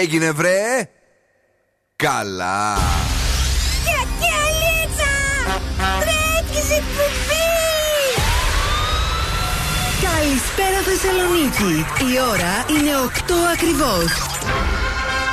Έγινε βρε! Καλά! Κακιά λίτσα! Τρέκησε η κουμπί! Καλησπέρα Θεσσαλονίκη! Η ώρα είναι 8 ακριβώς.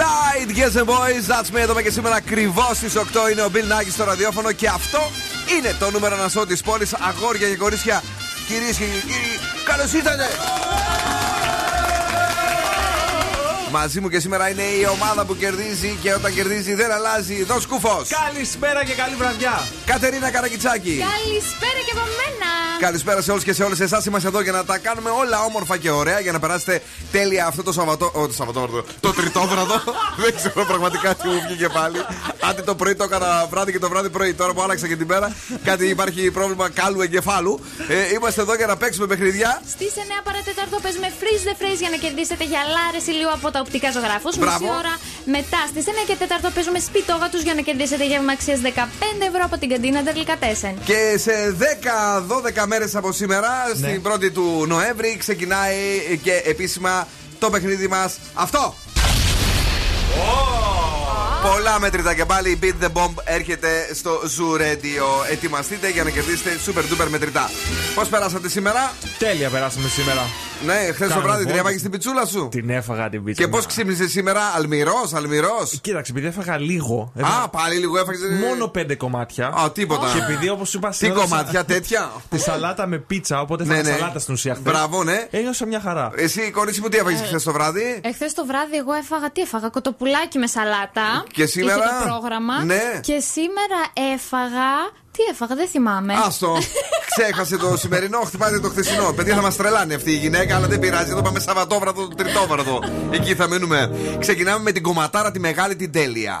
right, yes and boys, that's me. Εδώ και σήμερα ακριβώς στις 8 είναι ο Bill Nakis στο ραδιόφωνο και αυτό είναι το νούμερο 1 show της πόλης. Αγόρια και κορίτσια, κυρίες και κύριοι, καλώς ήρθατε! Μαζί μου και σήμερα είναι η ομάδα που κερδίζει και όταν κερδίζει δεν αλλάζει. Δον Σκούφος. Καλησπέρα και καλή βραδιά. Κατερίνα Καρακιτσάκη. Καλησπέρα και από μένα. Καλησπέρα σε όλους και σε όλες εσάς. Είμαστε εδώ για να τα κάνουμε όλα όμορφα και ωραία για να περάσετε τέλεια αυτό το Σαββατόβραδο. Το τριτόβραδο. Δεν ξέρω πραγματικά τι μου βγήκε πάλι. Άντε το πρωί το έκανα βράδυ και το βράδυ πρωί. Τώρα που άλλαξα και την πέρα, κάτι υπάρχει πρόβλημα κάλου εγκεφάλου. Είμαστε εδώ για να παίξουμε παιχνιδιά. Στις 9 παρατέταρτο παίζουμε Freeze the Frase για να κερδίσετε γυαλάρες ηλίου από τα Optics Zografos. Μισή ώρα μετά στις 9 και 4 παίζουμε σπιτόγα τους για να κερδίσετε γεύμα αξίας 15€ από την καντίνα Delicatessen. Και σε 10-12 μέρες από σήμερα, ναι, στην 1η του Νοέμβρη, ξεκινάει και επίσημα το παιχνίδι μας αυτό. Πολλά μέτρητα και πάλι. Beat the Bomb έρχεται στο Zoo Radio. Ετοιμαστείτε για να κερδίσετε super duper μετρητά. Πώς περάσατε σήμερα? Τέλεια περάσαμε σήμερα. Ναι, χθες το βράδυ τριαμάγεις την πιτσούλα σου. Την έφαγα την πιτσούλα. Και πώς ξύπνησες σήμερα? Αλμυρός. Κοίταξε, επειδή έφαγα λίγο. Α, πάλι λίγο έφαγες. Μόνο 5 κομμάτια. Α, τίποτα. Και επειδή όπως σου είπα. Τι κομμάτια τέτοια? Τη σαλάτα με πίτσα, οπότε έφαγα σαλάτα στην ουσία χθες. Μπράβο, ναι. Ένιωσα μια χαρά. Εσύ, κορίτσι μου, τι έφαγες χθες το βράδυ? Εχθές το βράδυ εγώ έφαγα κοτοπουλάκι με σαλάτα. Και σήμερα. Είχε το πρόγραμμα. Ναι. Και σήμερα έφαγα. Τι έφαγα, δεν θυμάμαι. Άστο. Ξέχασε το σημερινό, χτυπάτε το χθεσινό. Παιδιά, θα μας τρελάνει αυτή η γυναίκα, αλλά δεν πειράζει. Εδώ πάμε Σαββατόβραδο, Τριτόβραδο. Εκεί θα μείνουμε. Ξεκινάμε με την κομματάρα, τη μεγάλη, την τέλεια.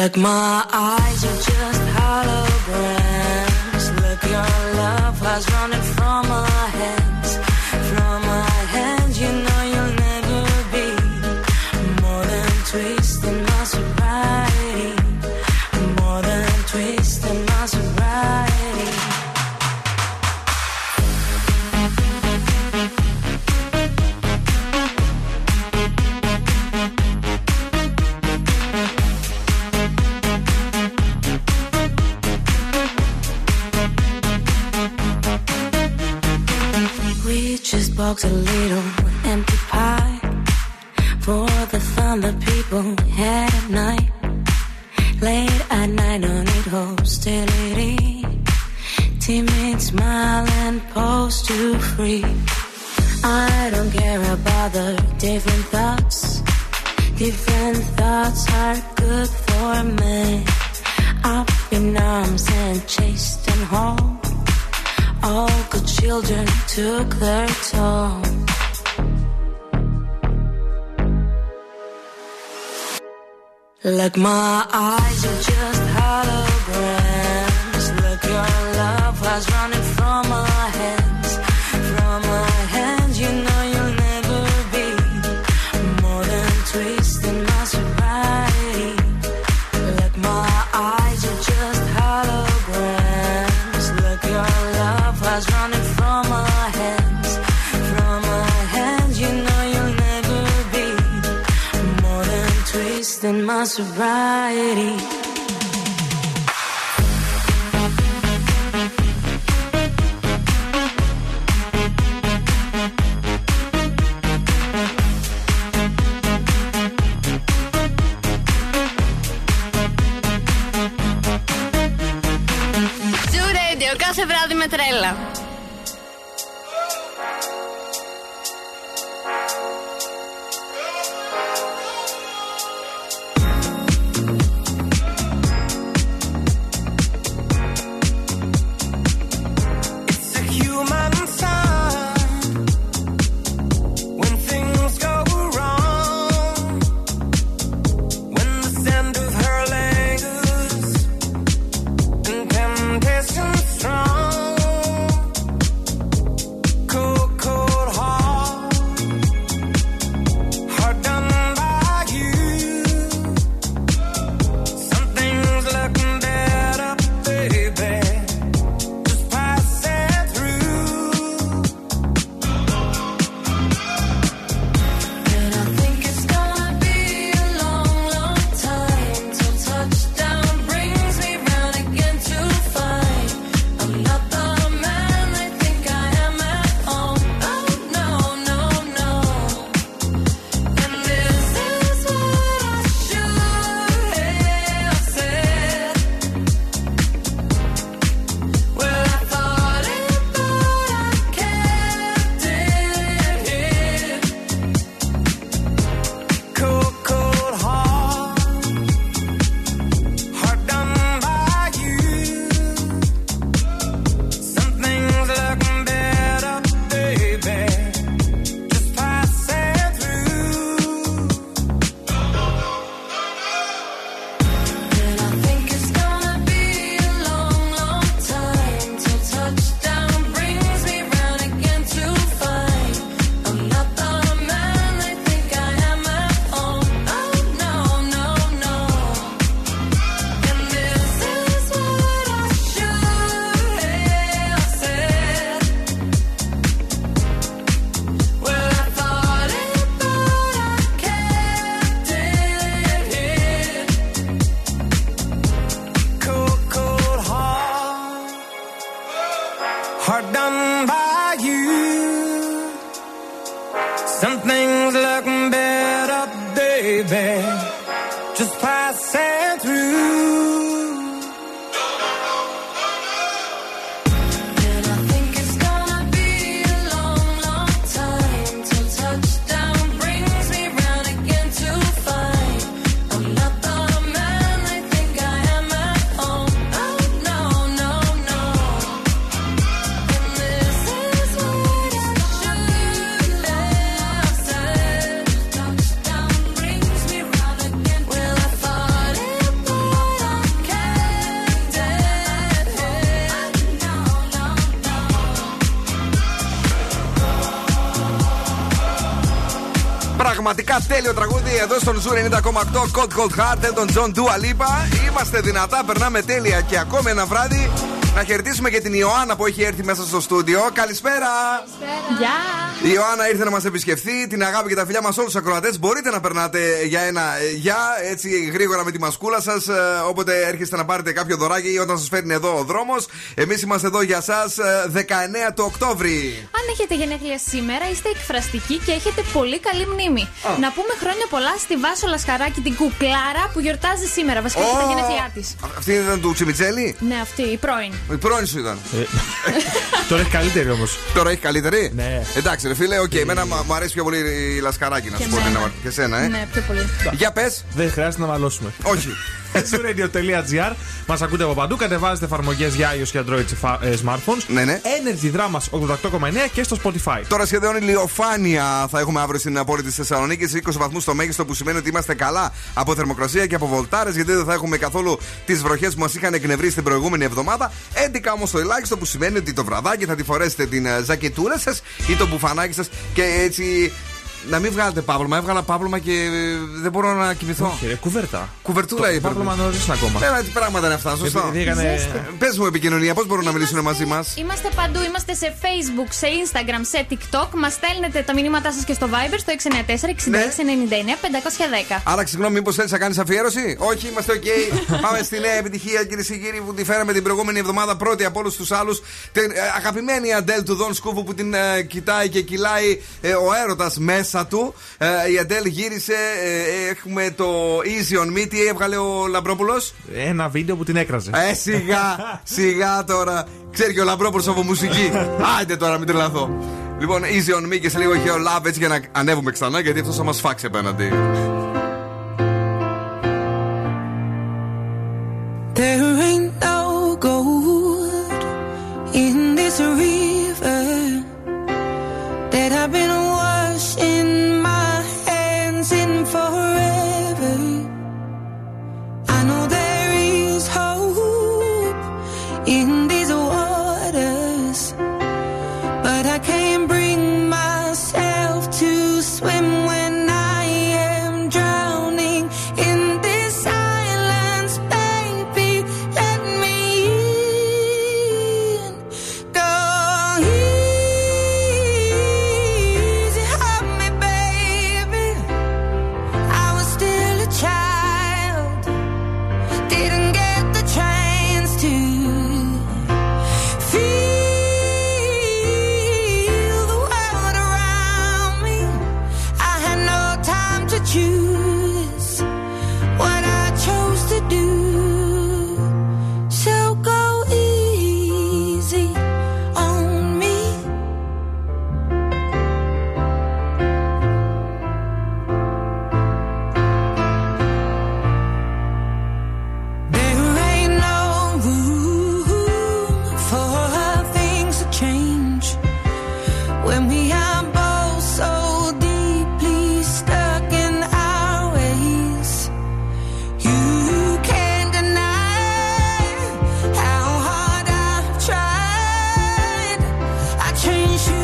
Like my eyes are just holograms. Look, your love has run it from my hands. From my hands, you know you'll never be more than twisting my sobriety. More than twisting my sobriety. Just box a little empty pie for the fun that people had at night. Late at night, don't need hostility. Timid smile and pose to free. I don't care about the different thoughts. Different thoughts are good for me. Up in arms and chased and home. All good children took their toll. Like my eyes are just holograms. Look, your love has run it from my hands. From my hands, you know you'll never be more than twisting my sobriety. Like my eyes are just holograms. Look, your love was running from my hands. From my hands, you know you'll never be more wasting my sobriety. Πραγματικά τέλειο τραγούδι εδώ στον Ζου 90,8 Cold Cold Heart, Elton John, Dua Lipa. Είμαστε δυνατά, περνάμε τέλεια και ακόμη ένα βράδυ. Να χαιρετήσουμε και την Ιωάννα που έχει έρθει μέσα στο στούντιο. Καλησπέρα! Γεια! Yeah. Η Ιωάννα ήρθε να μας επισκεφθεί, την αγάπη και τα φιλιά μας όλους τους ακροατές. Μπορείτε να περνάτε για ένα γεια, έτσι γρήγορα με τη μασκούλα σας, όποτε έρχεστε να πάρετε κάποιο δωράκι ή όταν σας φέρνει εδώ ο δρόμος. Εμείς είμαστε εδώ για σας 19 του Οκτώβρη. Αν έχετε γενέθλια σήμερα, είστε εκφραστικοί και έχετε πολύ καλή μνήμη. Να πούμε χρόνια πολλά στη Βάσο Λασκαράκη, την κουκλάρα που γιορτάζει σήμερα, βασικά τα γενέθλιά της. Αυτή ήταν του Τσιμιτζέλη. Ναι, αυτή, η πρώην. Η πρώην σου ήταν. Τώρα έχει καλύτερη όμως. Τώρα έχει καλύτερη. Ναι. Εντάξει, ρε φίλε, οκ. Εμένα μου αρέσει πιο πολύ η Λασκαράκη, να σου πω και εσένα, ναι, πιο πολύ. Για πες. Δεν χρειάζεται να μαλώσουμε. Όχι. suradio.gr. Μας ακούτε από παντού. Κατεβάζετε εφαρμογές για iOS και Android smartphones. Ναι, ναι. Energy Drama 88,9 και στο Spotify. Τώρα σχεδόν ηλιοφάνεια θα έχουμε αύριο στην απόρρια της Θεσσαλονίκης. 20 βαθμούς το μέγιστο, που σημαίνει ότι είμαστε καλά από θερμοκρασία και από βολτάρες, γιατί δεν θα έχουμε καθόλου τις βροχές που μας είχαν εκνευρίσει την προηγούμενη εβδομάδα. 11 όμως το ελάχιστο, που σημαίνει ότι το βραδάκι θα τη φορέσετε την ζακετούρα σας ή το μπουφανάκι σας και έτσι Να μην βγάλετε πάπλωμα. Έβγαλα πάπλωμα και δεν μπορώ να κοιμηθώ. Κουβέρτα. Κουβερτούλα είπα. Πάπλωμα να ορίσουν ακόμα. Πέρα τι πράγματα είναι αυτά, σωστά. Πες μου επικοινωνία, πώς μπορούν να μιλήσουν μαζί μας. Είμαστε παντού. Είμαστε σε Facebook, σε Instagram, σε TikTok. Μας στέλνετε τα μηνύματά σας και στο Viber στο 694-6699-510. Άρα, συγγνώμη, μήπως θέλεις να κάνεις αφιέρωση. Όχι, είμαστε οκ. Πάμε στη νέα επιτυχία, κυρίες και κύριοι, που τη φέραμε την προηγούμενη εβδομάδα πρώτη από όλους τους άλλους. Αγαπημένη Adele του Δον Σκούφου που την κοιτάει και κυλάει ο έρωτας μέσα του. Η Adele γύρισε. Έχουμε το Easy on Me. Τι έβγαλε ο Λαμπρόπουλος. Ένα βίντεο που την έκραζε. Σιγά, σιγά τώρα. Ξέρει και ο Λαμπρόπουλος από μουσική. Άντε τώρα, μην τρελαθώ. Λοιπόν, Easy on Me και σε λίγο Hero Love, έτσι για να ανέβουμε ξανά, γιατί αυτό θα μας φάξει απέναντι. There ain't no gold in this river that I've been washing my hands in forever. I know there is hope in these waters, but I can't bring myself to swim when I am drowning in this silence. Baby, let me in. Go easy on me, baby. I was still a child, didn't get the chance to feel the world around me. I had no time to choose what I chose to do. So go easy on me. There ain't no room for things to change when we are both so deeply stuck in our ways. You can't deny how hard I've tried. I changed who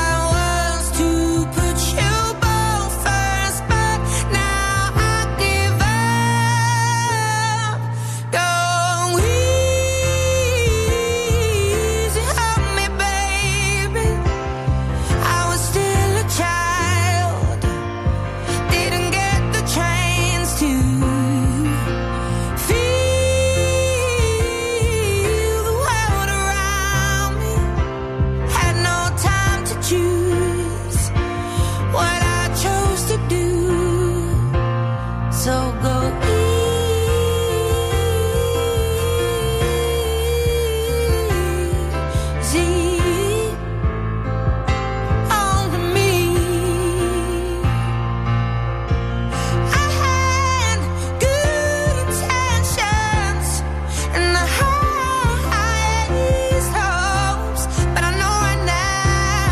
I was to put you both first, but now I give up. Go easy on me, baby. I was still a child, didn't get the chance to feel the world around me. Had no time to choose what I chose to do. So go easy on me. I had good intentions and the highest hopes, but I know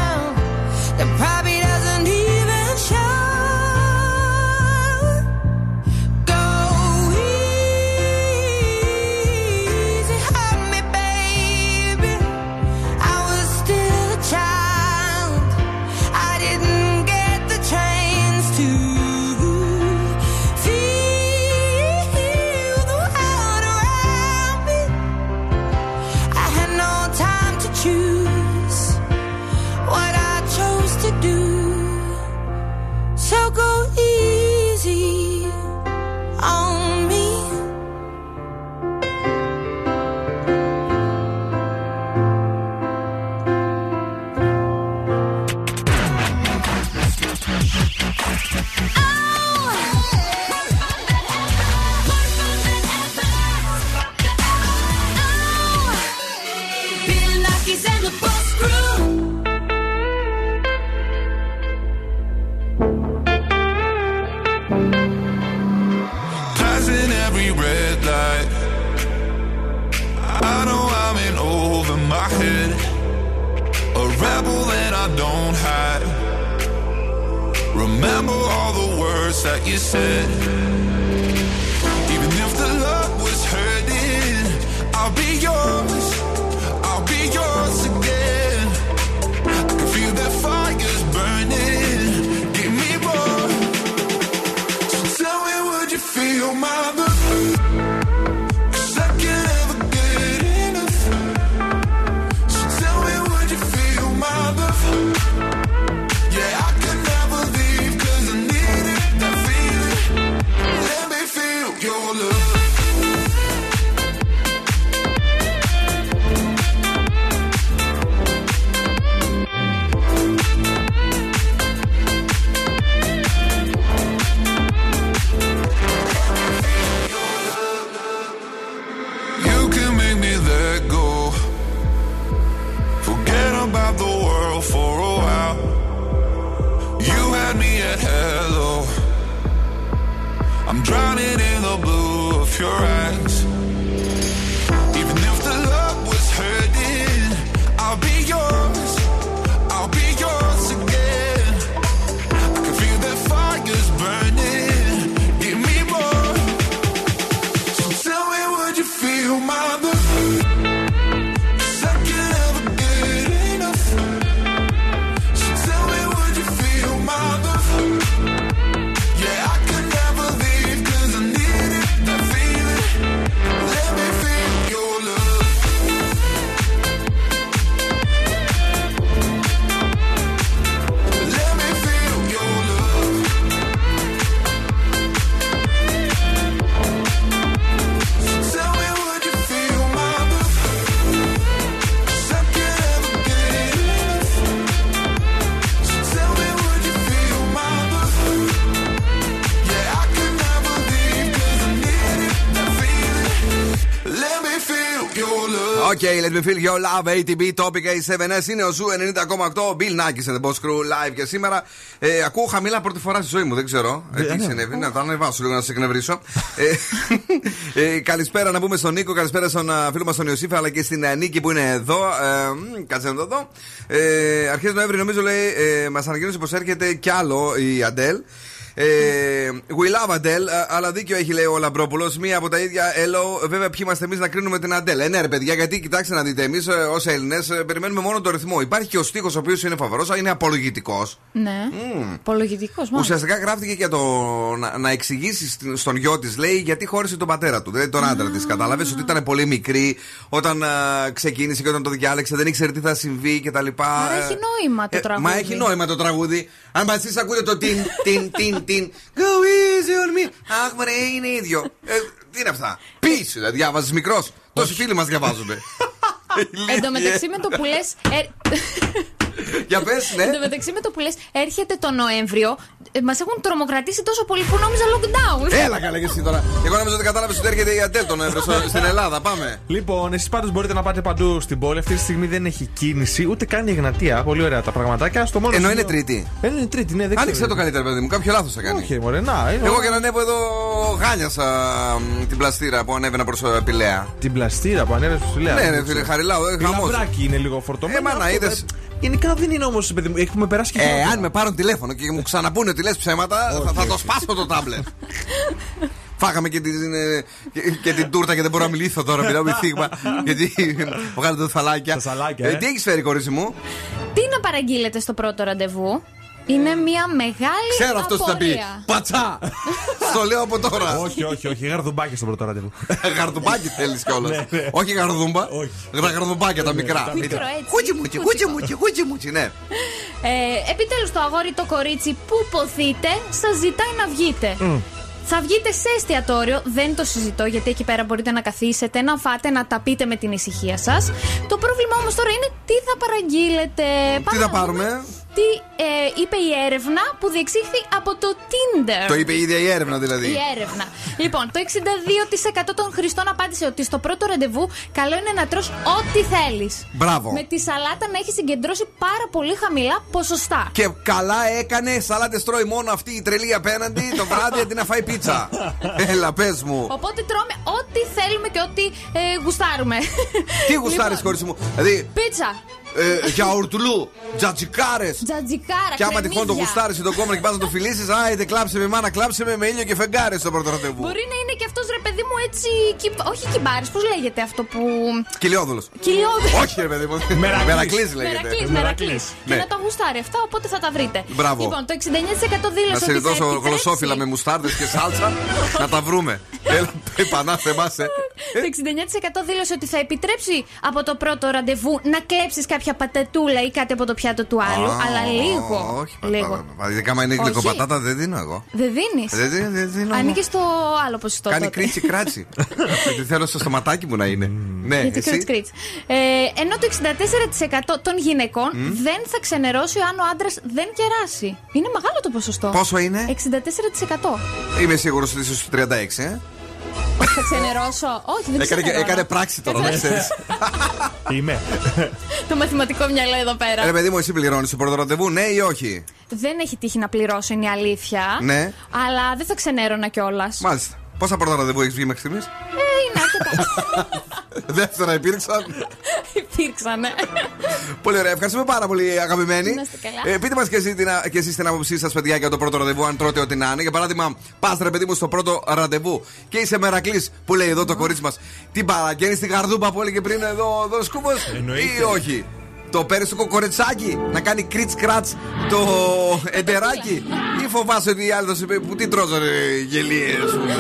right now that probably doesn't even show. Go easy on me, baby. I was still a child. I didn't get the chance to feel the world around me. I had no time to choose what I chose to do. So go easy on me. Bill Nakis and the Boss Crew. Passing every red light. I know I'm in over my head. A rebel that I don't hide. Remember all the words that you said. Even if the love was hurting, I'll be yours. I'll be yours again. I can feel that fire's burning. feel my love. Drowning in the blue of your eyes. Even if the love was hurting, I'll be yours. I'll be yours again. I can feel that fire's burning. Give me more. So tell me, would you feel my love? 'Cause I can never get enough. So tell me, would you feel my love? Yeah, I can never leave. Okay, let me feel your love, ATB, topic A7S, είναι ο Ζου 90,8, Bill Nakis and the Boss Crew live και σήμερα ακούω χαμηλά πρώτη φορά στη ζωή μου, δεν ξέρω τι συνέβη, να τα ανεβάσω λίγο να σας εκνευρίσω. Καλησπέρα να πούμε στον Νίκο, καλησπέρα στον φίλο μας τον Ιωσήφα αλλά και στην Νίκη που είναι εδώ, κάτσε να το δω. Αρχές Νοέμβρη νομίζω λέει, μας ανακοίνωσε πως έρχεται κι άλλο η Adele. We love Adele, αλλά δίκιο έχει λέει ο Λαμπρόπουλος. Μία από τα ίδια hello. Βέβαια, ποιοι είμαστε εμείς να κρίνουμε την Adele. Ναι, ρε παιδιά, γιατί κοιτάξτε να δείτε, εμείς ως Έλληνες περιμένουμε μόνο το ρυθμό. Υπάρχει και ο στίχος ο οποίος είναι φοβερός, είναι απολογητικός. Ναι. Απολογητικός, μάλλον. Ουσιαστικά γράφτηκε για το να εξηγήσει στον γιο της, λέει, γιατί χώρισε τον πατέρα του, δηλαδή τον άντρα της. Κατάλαβες ότι ήταν πολύ μικρή όταν ξεκίνησε και όταν το διάλεξε, δεν ήξερε τι θα συμβεί κτλ. Μα έχει νόημα το τραγούδι. Μα έχει νόημα το τραγούδι. Αν εσείς ακούτε το την. Την Go easy on me. Αχ, μωρέ, είναι ίδιο. Τι είναι αυτά. Πίσω, δηλαδή, διάβαζες μικρός. Τόσοι φίλοι μας διαβάζουμε. Εν τω μεταξύ με το που λες. Για πες, ναι. Εν τω μεταξύ με το που λες, έρχεται το Νοέμβριο. Μας έχουν τρομοκρατήσει τόσο πολύ που νόμιζα lockdown. Έλα, καλά, και εσύ τώρα. Εγώ νόμιζα ότι κατάλαβες ότι έρχεται η Αντέλ τον Νοέμβριο στην Ελλάδα. Πάμε. Λοιπόν, εσείς πάντως μπορείτε να πάτε παντού στην πόλη. Αυτή τη στιγμή δεν έχει κίνηση, ούτε καν η Εγνατία. Πολύ ωραία τα πραγματάκια. Στο μόνο ενώ σημείο... είναι Τρίτη. Είναι Τρίτη, ναι, δεν άνοιξε το καλύτερο, παιδί μου. Κάποιο λάθος θα κάνει. Όχι, μωρέ, να, είναι... Εγώ και να ανέβω εδώ γάλιασα την πλαστήρα που ανέβαινα προς Πηλαία. Την πλαστήρα που ανέβαινε προς Πηλαία. Ναι, ρε, χαριλάω, χαμός. Λαμπράκι είναι λίγο φορτωμένο. Γενικά δεν είναι όμως, παιδί μου, έχουμε περάσει και χρόνια. Αν με πάρουν τηλέφωνο και μου ξαναπούνε ότι λες ψέματα, θα το σπάσω το τάμπλετ. Φάγαμε και την τούρτα και δεν μπορώ να μιλήσω τώρα, μιλάω με θύγμα. Γιατί βγάλετε τα σαλάκια. Τι έχεις φέρει, κορίτσι μου? Τι να παραγγείλετε στο πρώτο ραντεβού? Είναι μια μεγάλη απορία. Ξέρω αυτός θα πει πατσά. Στο λέω από τώρα. Όχι, γαρδουμπάκι στο πρώτο ραντεβού. Γαρδουμπάκι θέλεις κιόλας. Όχι γαρδούμπα. Γαρδουμπάκια τα μικρά. Κούτσι μουτσι, ναι. Επιτέλους το αγόρι το κορίτσι που ποθείτε σας ζητάει να βγείτε. Θα βγείτε σε εστιατόριο, δεν το συζητώ γιατί εκεί πέρα μπορείτε να καθίσετε, να φάτε, να τα πείτε με την ησυχία σας. Το πρόβλημα όμως τώρα είναι τι θα παραγγείλετε. Τι θα πάρουμε? Τι είπε η έρευνα που διεξήχθη από το Tinder. Το είπε η ίδια η έρευνα, δηλαδή. Η έρευνα. Λοιπόν, το 62% των χρηστών απάντησε ότι στο πρώτο ραντεβού καλό είναι να τρως ό,τι θέλεις. Μπράβο. Με τη σαλάτα να έχει συγκεντρώσει πάρα πολύ χαμηλά ποσοστά. Και καλά έκανε, σαλάτες τρώει μόνο αυτή η τρελή απέναντι το βράδυ αντί να φάει πίτσα. Έλα, πες μου. Οπότε τρώμε ό,τι θέλουμε και ό,τι γουστάρουμε. Τι γουστάρεις, κορίτσι μου? Δηλαδή. Πίτσα. γιαουρτουλού, τζατζικάρες. Τζατζικάρα. Και άμα τυχόν το γουστάρεις ή το κόμμα και πας να το φιλήσεις, άιντε κλάψε με μάνα, κλάψε με ήλιο και φεγγάρι στο πρώτο ραντεβού. Μπορεί να είναι και αυτός ρε παιδί μου έτσι. Όχι κυμπάρης, πώς λέγεται αυτό που. Κυλιόδουλος. Όχι ρε παιδί μου. Μερακλής λέγεται. Μερακλής. Και να το γουστάρει αυτά, οπότε θα τα βρείτε. Μπράβο. Λοιπόν, το 69% δήλωσε. Να σε δώσω γλωσσόφυλλα με μουστάρδες και σάλτσα να τα βρούμε. Έλα, επανάθεμάσαι. Το 69% δήλωσε ότι θα επιτρέψει από το πρώτο ραντεβού να κλέψεις κάποια πατατούλα ή κάτι από το πιάτο του άλλου. Αλλά λίγο. Όχι, λίγο. Ειδικά άμα είναι γλυκοπατάτα, δεν δίνω εγώ. Δεν δίνεις. Ανήκει στο άλλο ποσοστό. Κάνει κρίτσι-κράτσι. Γιατί θέλω στο στοματάκι μου να είναι. Ναι, κρίτσι-κρίτσι. Ενώ το 64% των γυναικών δεν θα ξενερώσει αν ο άντρας δεν κεράσει. Είναι μεγάλο το ποσοστό. Πόσο είναι? 64%. Είμαι σίγουρος ότι είσαι στους 36, Θα ξενερώσω. Όχι, δεν ξενερώνω. Έκανε πράξη τώρα, δεν ξέρεις. Είμαι. Το μαθηματικό μυαλό εδώ πέρα. Ρε παιδί μου, εσύ πληρώνεις το πρώτο ραντεβού, ναι ή όχι? Δεν έχει τύχει να πληρώσω, είναι η αλήθεια. Ναι. Αλλά δεν θα ξενέρωνα κιόλας. Μάλιστα. Πόσα πρώτα ραντεβού έχεις βγει μέχρι στιγμής? Είναι αρκετά. Δεύτερα υπήρξαν. Υπήρξανε. Πολύ ωραία. Ευχαριστούμε πάρα πολύ, αγαπημένοι. Πείτε μας και εσείς την άποψή σας, παιδιά, για το πρώτο ραντεβού. Αν τρώτε ό,τι να είναι. Για παράδειγμα, πας ρε παιδί μου στο πρώτο ραντεβού και είσαι μερακλής που λέει εδώ το κορίτσι μας. Την παραγγέλνεις την καρδούμπα που έλεγε πριν εδώ ο Δον Σκούφος ή όχι? Το παίρνεις το κοκορετσάκι να κάνει κριτς-κράτς το εντεράκι ή φοβάσαι ότι οι άλλοι θα σου πει που τι τρώσανε γελίες πούμε.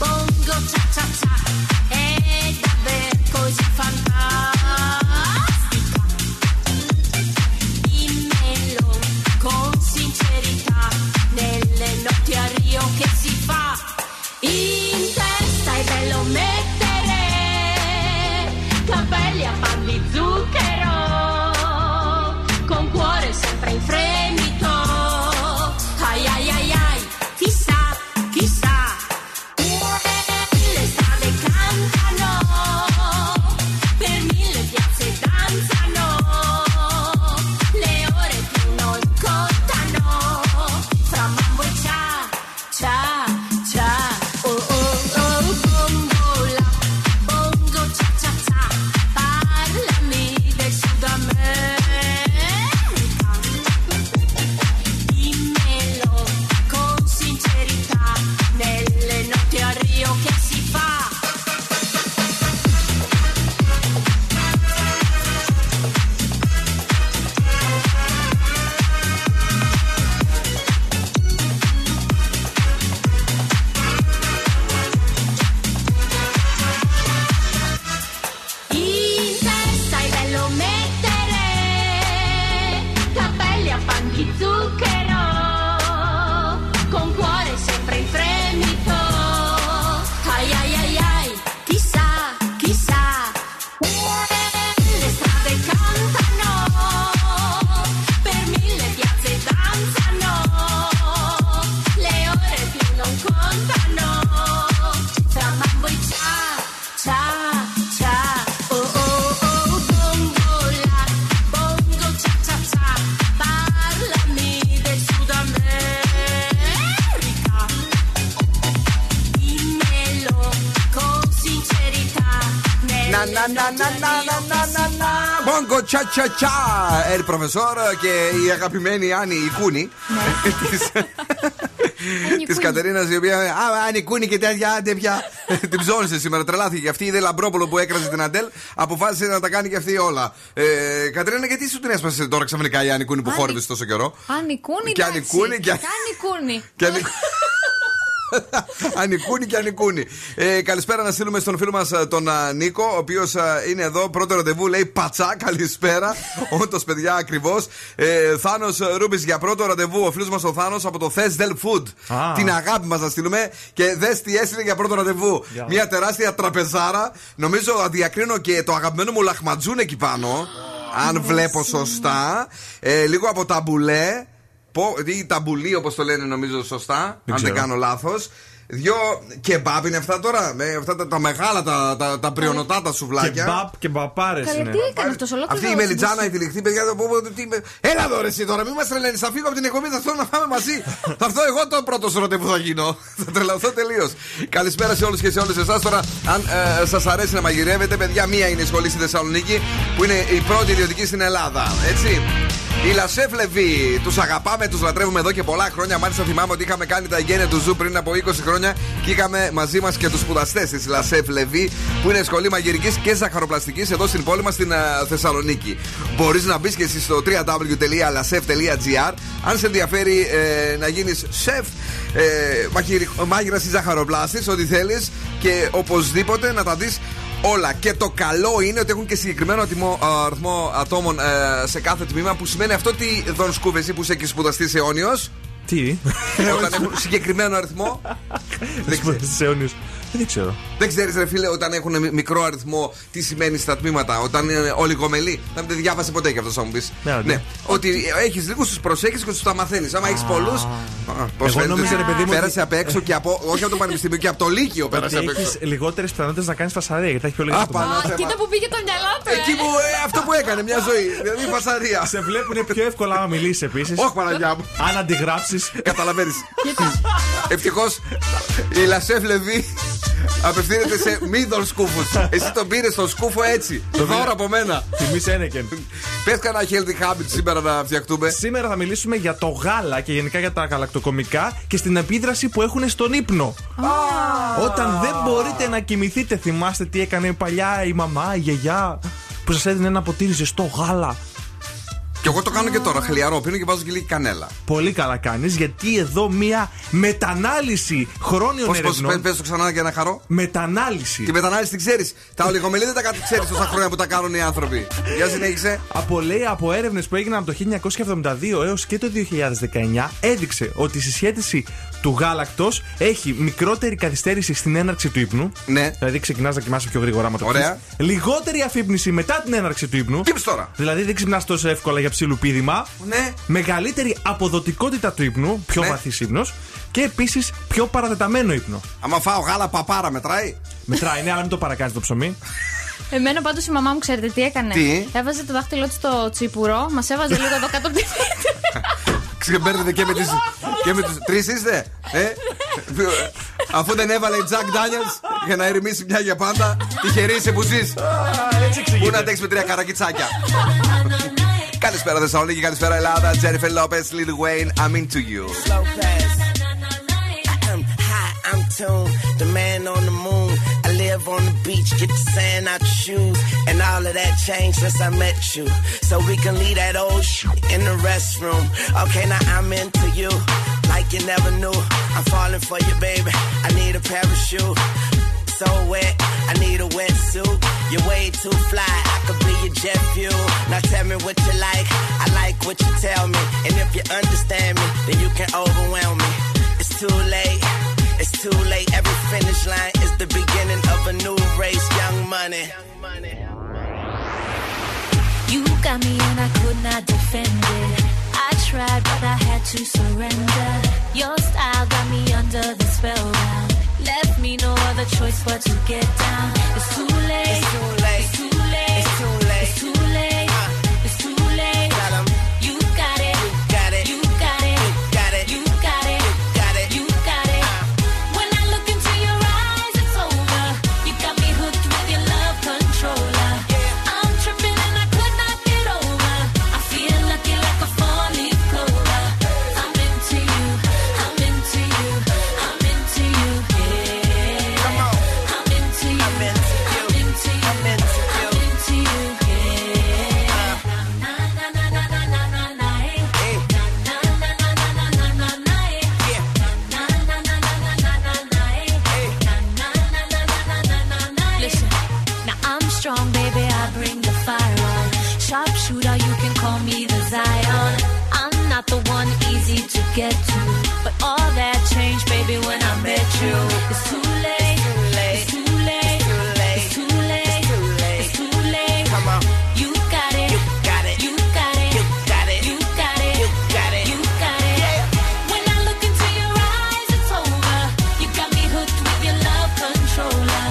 Pongo cha cha cha, è davvero così fantastico. Bongo cha cha cha. El profesor και η αγαπημένη Άννη Ικούνη της Κατερίνας, η οποία Άννη Ικούνη και τέτοια, άντε πια. Την ψώνησε σήμερα, τρελάθηκε. Αυτή είδε Λαμπρόπουλο που έκραζε την Αντέλ, αποφάσισε να τα κάνει και αυτή όλα. Κατερίνα, γιατί σου την έσπασε τώρα ξαφνικά η Άννη Ικούνη που χόρευε τόσο καιρό? Άννη Ικούνη και Άννη Ικούνη και Άννη Ικούνη. Ανικούνι και ανικούνι. Καλησπέρα να στείλουμε στον φίλο μας τον Νίκο, ο οποίος είναι εδώ. Πρώτο ραντεβού λέει πατσά, καλησπέρα. Όντως, παιδιά, ακριβώς. Θάνος Ρούμπης για πρώτο ραντεβού. Ο φίλος μας ο Θάνος από το Θες Del Food. Την αγάπη μας να στείλουμε. Και δες τι έστειλε για πρώτο ραντεβού. Μια τεράστια τραπεζάρα. Νομίζω διακρίνω και το αγαπημένο μου λαχματζούν εκεί πάνω. Αν βλέπω σωστά. Λίγο από ταμπουλέ. Ή ταμπουλί, όπως το λένε, νομίζω σωστά. Δεν ξέρω. Αν δεν κάνω λάθος. Δυο κεμπάπ είναι αυτά τώρα. Αυτά τα μεγάλα, τα πριονοτά, τα σουβλάκια. Κεμπάπ και μπαπάρες. Καλή, τι έκανε αυτός ολόκληρος. Αυτή η μελιτζάνα, η τυλιχτή, παιδιά. Έλα εδώ, ρε, εσύ τώρα, μην μας τρελαίνεις. Θα φύγω από την εκπομπή, θα έρθω να φάμε μαζί. Θα έρθω εγώ το πρώτο σώτε που θα γίνω. Θα τρελαθώ τελείως. Καλησπέρα σε όλους και σε όλες εσάς. Τώρα, αν σας αρέσει να μαγειρεύετε, παιδιά, μία είναι η σχολή στη Θεσσαλονίκη που είναι η πρώτη ιδιωτική στην Ελλάδα. Έτσι. Η La Chef Levi, τους αγαπάμε, τους λατρεύουμε εδώ και πολλά χρόνια. Μάλιστα, θυμάμαι ότι είχαμε κάνει τα εγγένεια του Ζου πριν από 20 χρόνια και είχαμε μαζί μας και τους σπουδαστές της La Chef Levi, που είναι σχολή μαγειρικής και ζαχαροπλαστικής εδώ στην πόλη μας, στην Θεσσαλονίκη. Μπορείς να μπεις και εσύ στο www.lachef.gr αν σε ενδιαφέρει να γίνεις chef, μάγειρας ή ζαχαροπλάστης, ό,τι θέλεις, και οπωσδήποτε να τα δεις όλα. Και το καλό είναι ότι έχουν και συγκεκριμένο αριθμό ατόμων σε κάθε τμήμα, που σημαίνει αυτό ότι, Δον Σκούφο, εσύ που είσαι και σπουδαστής αιώνιος. Τι? Όταν έχουν συγκεκριμένο αριθμό. Σπουδαστής αιώνιος. Δεν ξέρω. Δεν ξέρεις, ρε φίλε, όταν έχουν μικρό αριθμό τι σημαίνει στα τμήματα, όταν είναι ολιγομελή. Να μην διάβασε ποτέ κι αυτό, θα μου πει. Ναι. Ότι έχεις λίγους, τους προσέχεις και τους τα μαθαίνεις. Άμα έχεις πολλούς. Πέρασε απ' έξω και από. Όχι από το πανεπιστήμιο, και από το Λύκειο πέρασε απ' έξω. Έχεις λιγότερες πιθανότητες να κάνεις φασαρία, γιατί έχει πιο λίγα πράγματα. Κοίτα που πήγε το μυαλό του. Εκεί που αυτό που έκανε μια ζωή. Δηλαδή φασαρία. Σε βλέπουν πιο εύκολα να μιλήσεις επίσης. Όχι, Παναγιά μου. Αν αντιγράψεις. Καταλαβαίνεις. Ευτυχώς η La Chef Levi απευθύνεται σε μη Δον Σκούφους. Εσύ τον πήρες τον Σκούφο έτσι. Δώρο από μένα. Τιμή Σένεκεν. Πες κανένα healthy habit σήμερα να φτιαχτούμε. Σήμερα θα μιλήσουμε για το γάλα και γενικά για τα γαλακτοκομικά και στην επίδραση που έχουν στον ύπνο. Όταν δεν μπορείτε να κοιμηθείτε, θυμάστε τι έκανε παλιά η μαμά, η γιαγιά, που σας έδινε ένα ποτήρι ζεστό γάλα. Και εγώ το κάνω και τώρα. Χλιαρό πίνω και βάζω και λίγη κανέλα. Πολύ καλά κάνεις, γιατί εδώ μία μετανάλυση χρόνιων ερευνών. Πες το ξανά για να χαρώ. Μετανάλυση. Τη μετανάλυση την ξέρεις. Τα ολιγομελή δεν τα ξέρεις τόσα χρόνια που τα κάνουν οι άνθρωποι. Για συνέχισε. Από έρευνες που έγιναν από το 1972 έως και το 2019, έδειξε ότι η συσχέτιση του γάλακτος έχει μικρότερη καθυστέρηση στην έναρξη του ύπνου. Ναι. Δηλαδή ξεκινάς να κοιμάσαι πιο γρήγορα με το ύπνο. Λιγότερη αφύπνιση μετά την έναρξη του ύπνου. Τύψε τώρα. Δηλαδή δεν ξυπνάς τόσο εύκολα για ψιλουπίδημα, ναι. Μεγαλύτερη αποδοτικότητα του ύπνου, πιο βαθύς ύπνος, και επίσης πιο παρατεταμένο ύπνο. Άμα φάω γάλα παπάρα μετράει? Μετράει, ναι, αλλά μην το παρακάνεις το ψωμί. Εμένα πάντως η μαμά μου, ξέρετε τι έκανε? Τι? Έβαζε το δάχτυλό της στο τσίπουρο, μας έβαζε λίγο εδώ κάτω από τη φύτη. Ξεμπέρδετε και με τους τρεις είστε, αφού δεν έβαλε η Τζακ Ντάνιελς για να ερημήσει μια για πάντα. Τυχερή είσαι που ζεις. Πού να αντέξεις με τρία καρακιτσάκια. Καλησπέρα Θεσσαλονίκη, καλησπέρα Ελλάδα. Jennifer Lopez, Lil Wayne, I'm into you. Slow pass. I'm hot, I'm tuned. The man on the moon. I live on the beach, get the sand out your shoes. And all of that changed since I met you. So we can leave that old shit in the restroom. Okay, now I'm into you. Like you never knew. I'm falling for you, baby. I need a parachute. So wet, I need a wetsuit. You're way too fly, I could be your jet fuel. Now tell me what you like, I like what you tell me. And if you understand me, then you can overwhelm me. It's too late, it's too late. Every finish line is the beginning of a new race. Young money. You got me and I could not defend it. I tried but I had to surrender. Your style got me under the spellbound. Left me no other choice but to get down. It's too late. It's too late. It's too late. It's too late. It's too late. It's too late. You got it. You got it. You got it. You got it. You got it. You got it. You got it. When I look into your eyes, it's over. You got me hooked with your love controller. get to. But all that changed, baby, when I met you. It's too late. It's too late. It's too late. It's too late. Come on. You got it. You got it. You got it. You got it. You got it. You got it. You got it. When I look into your eyes, it's over. You got me hooked with your love controller.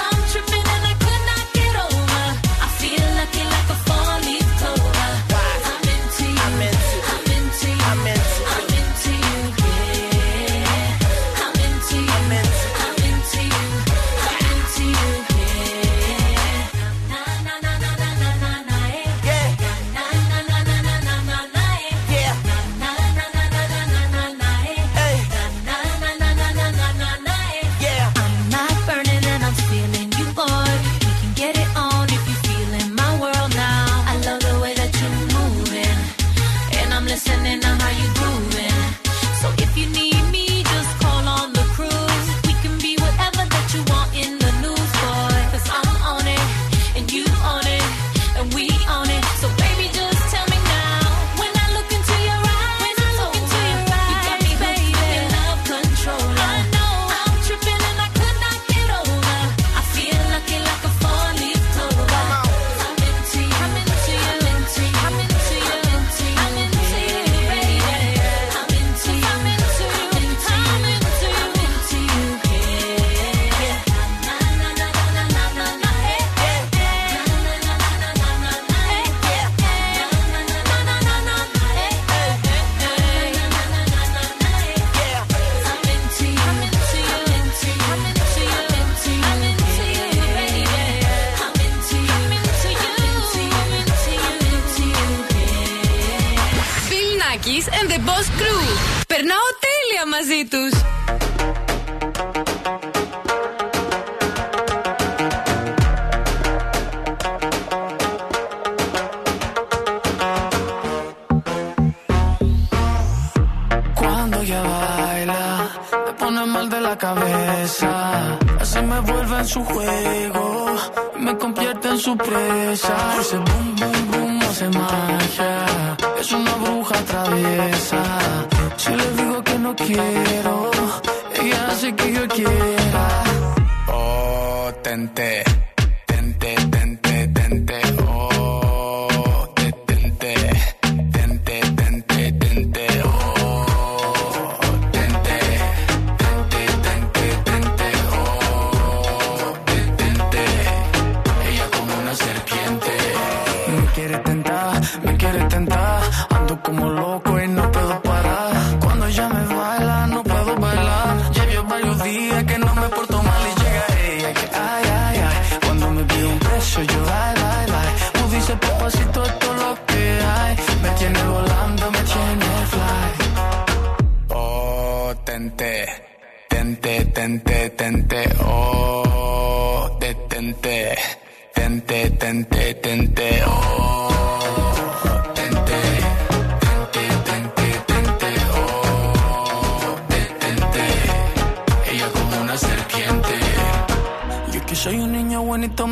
I'm tripping and I could not get over. I feel lucky like a four-leaf clover. I'm into you. I'm into you. I'm into you. I'm into you.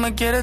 Me quiere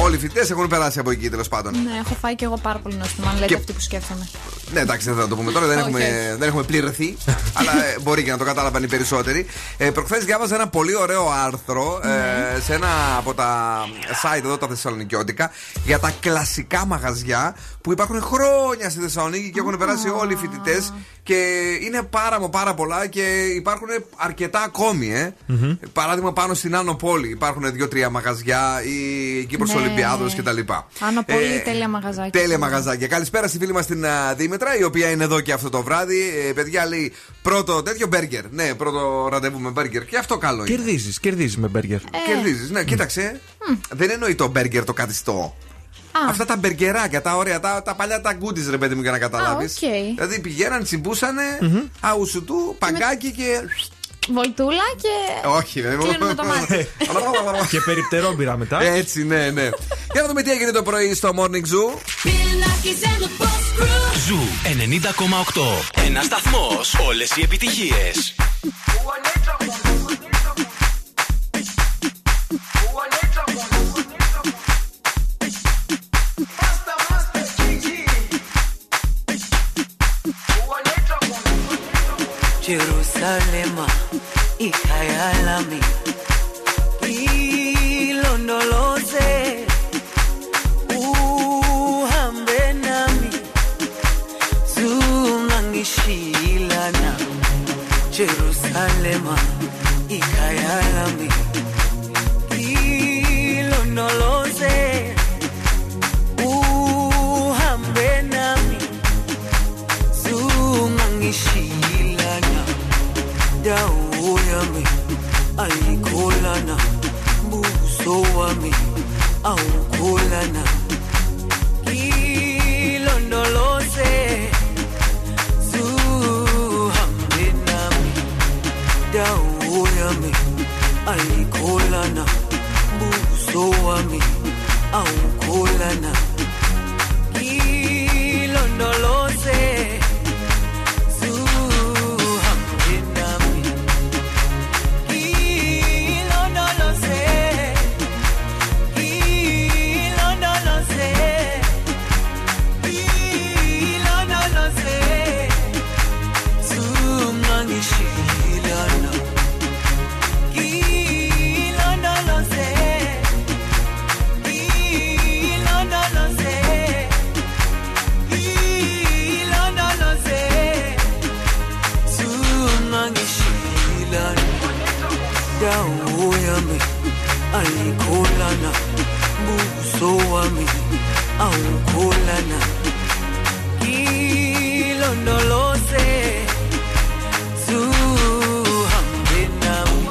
Όλοι οι φοιτητές έχουν περάσει από εκεί τέλος πάντων. Ναι, έχω φάει και εγώ πάρα πολύ νόστιμα. Αν λέτε αυτή που σκέφτομαι. Ναι, εντάξει, δεν θα το πούμε τώρα. Δεν έχουμε πληρωθεί. Αλλά μπορεί και να το κατάλαβαν οι περισσότεροι. Προχθές διάβαζα ένα πολύ ωραίο άρθρο σε ένα από τα site εδώ τα θεσσαλονικιώτικα για τα κλασικά μαγαζιά που υπάρχουν χρόνια στη Θεσσαλονίκη. Και έχουν περάσει όλοι οι φοιτητές και είναι πάρα πολλά και υπάρχουν αρκετά ακόμη. Παράδειγμα, πάνω στην Άνω Πόλη υπάρχουν 2-3 μαγαζιά, η Κύπρος Ολυμπιάδος κτλ. Άνω Πόλη, τέλεια μαγαζάκια. Τέλεια μαγαζάκια. Καλησπέρα στη φίλη μας την Δήμητρα, η οποία είναι εδώ και αυτό το βράδυ. Παιδιά, λέει πρώτο τέτοιο μπέργκερ. Ναι, πρώτο ραντεβού με μπέργκερ. Και αυτό καλό είναι. Κερδίζεις με μπέργκερ. Κερδίζεις, ναι, κοίταξε. Δεν εννοεί το μπέργκερ το καθιστό. Αυτά τα μπεργκεράκια, τα ωραία, τα παλιά τα γκούντις ρε παιδί μου για να καταλάβεις. Δηλαδή πηγαίναν, τσιμπούσανε, αουσουτού, παγκάκι και... Βολτούλα και. Όχι, βέβαια. Κλείνουμε το μάτι. Και περιπτερόμπυρα μετά. Έτσι, ναι. Για να δούμε τι έγινε το πρωί στο Morning Zoo. Ζου 90,8. Ένας σταθμός, όλες οι επιτυχίες. Jerusalema, ikayalami, ilondoloze, uhambe nami, zungangishilana. Jerusalema, ikayalami, ilondoloze, uhambe nami, zungangishilana. Dawo yami ayikolana, buso wami awukolana, ilondoloze zuhambe nami. Dawo yami ayikolana, buso wami awukolana, ilondoloze. Alikolana, buso wami, aukolana, ilondoloze, zuhambe nami.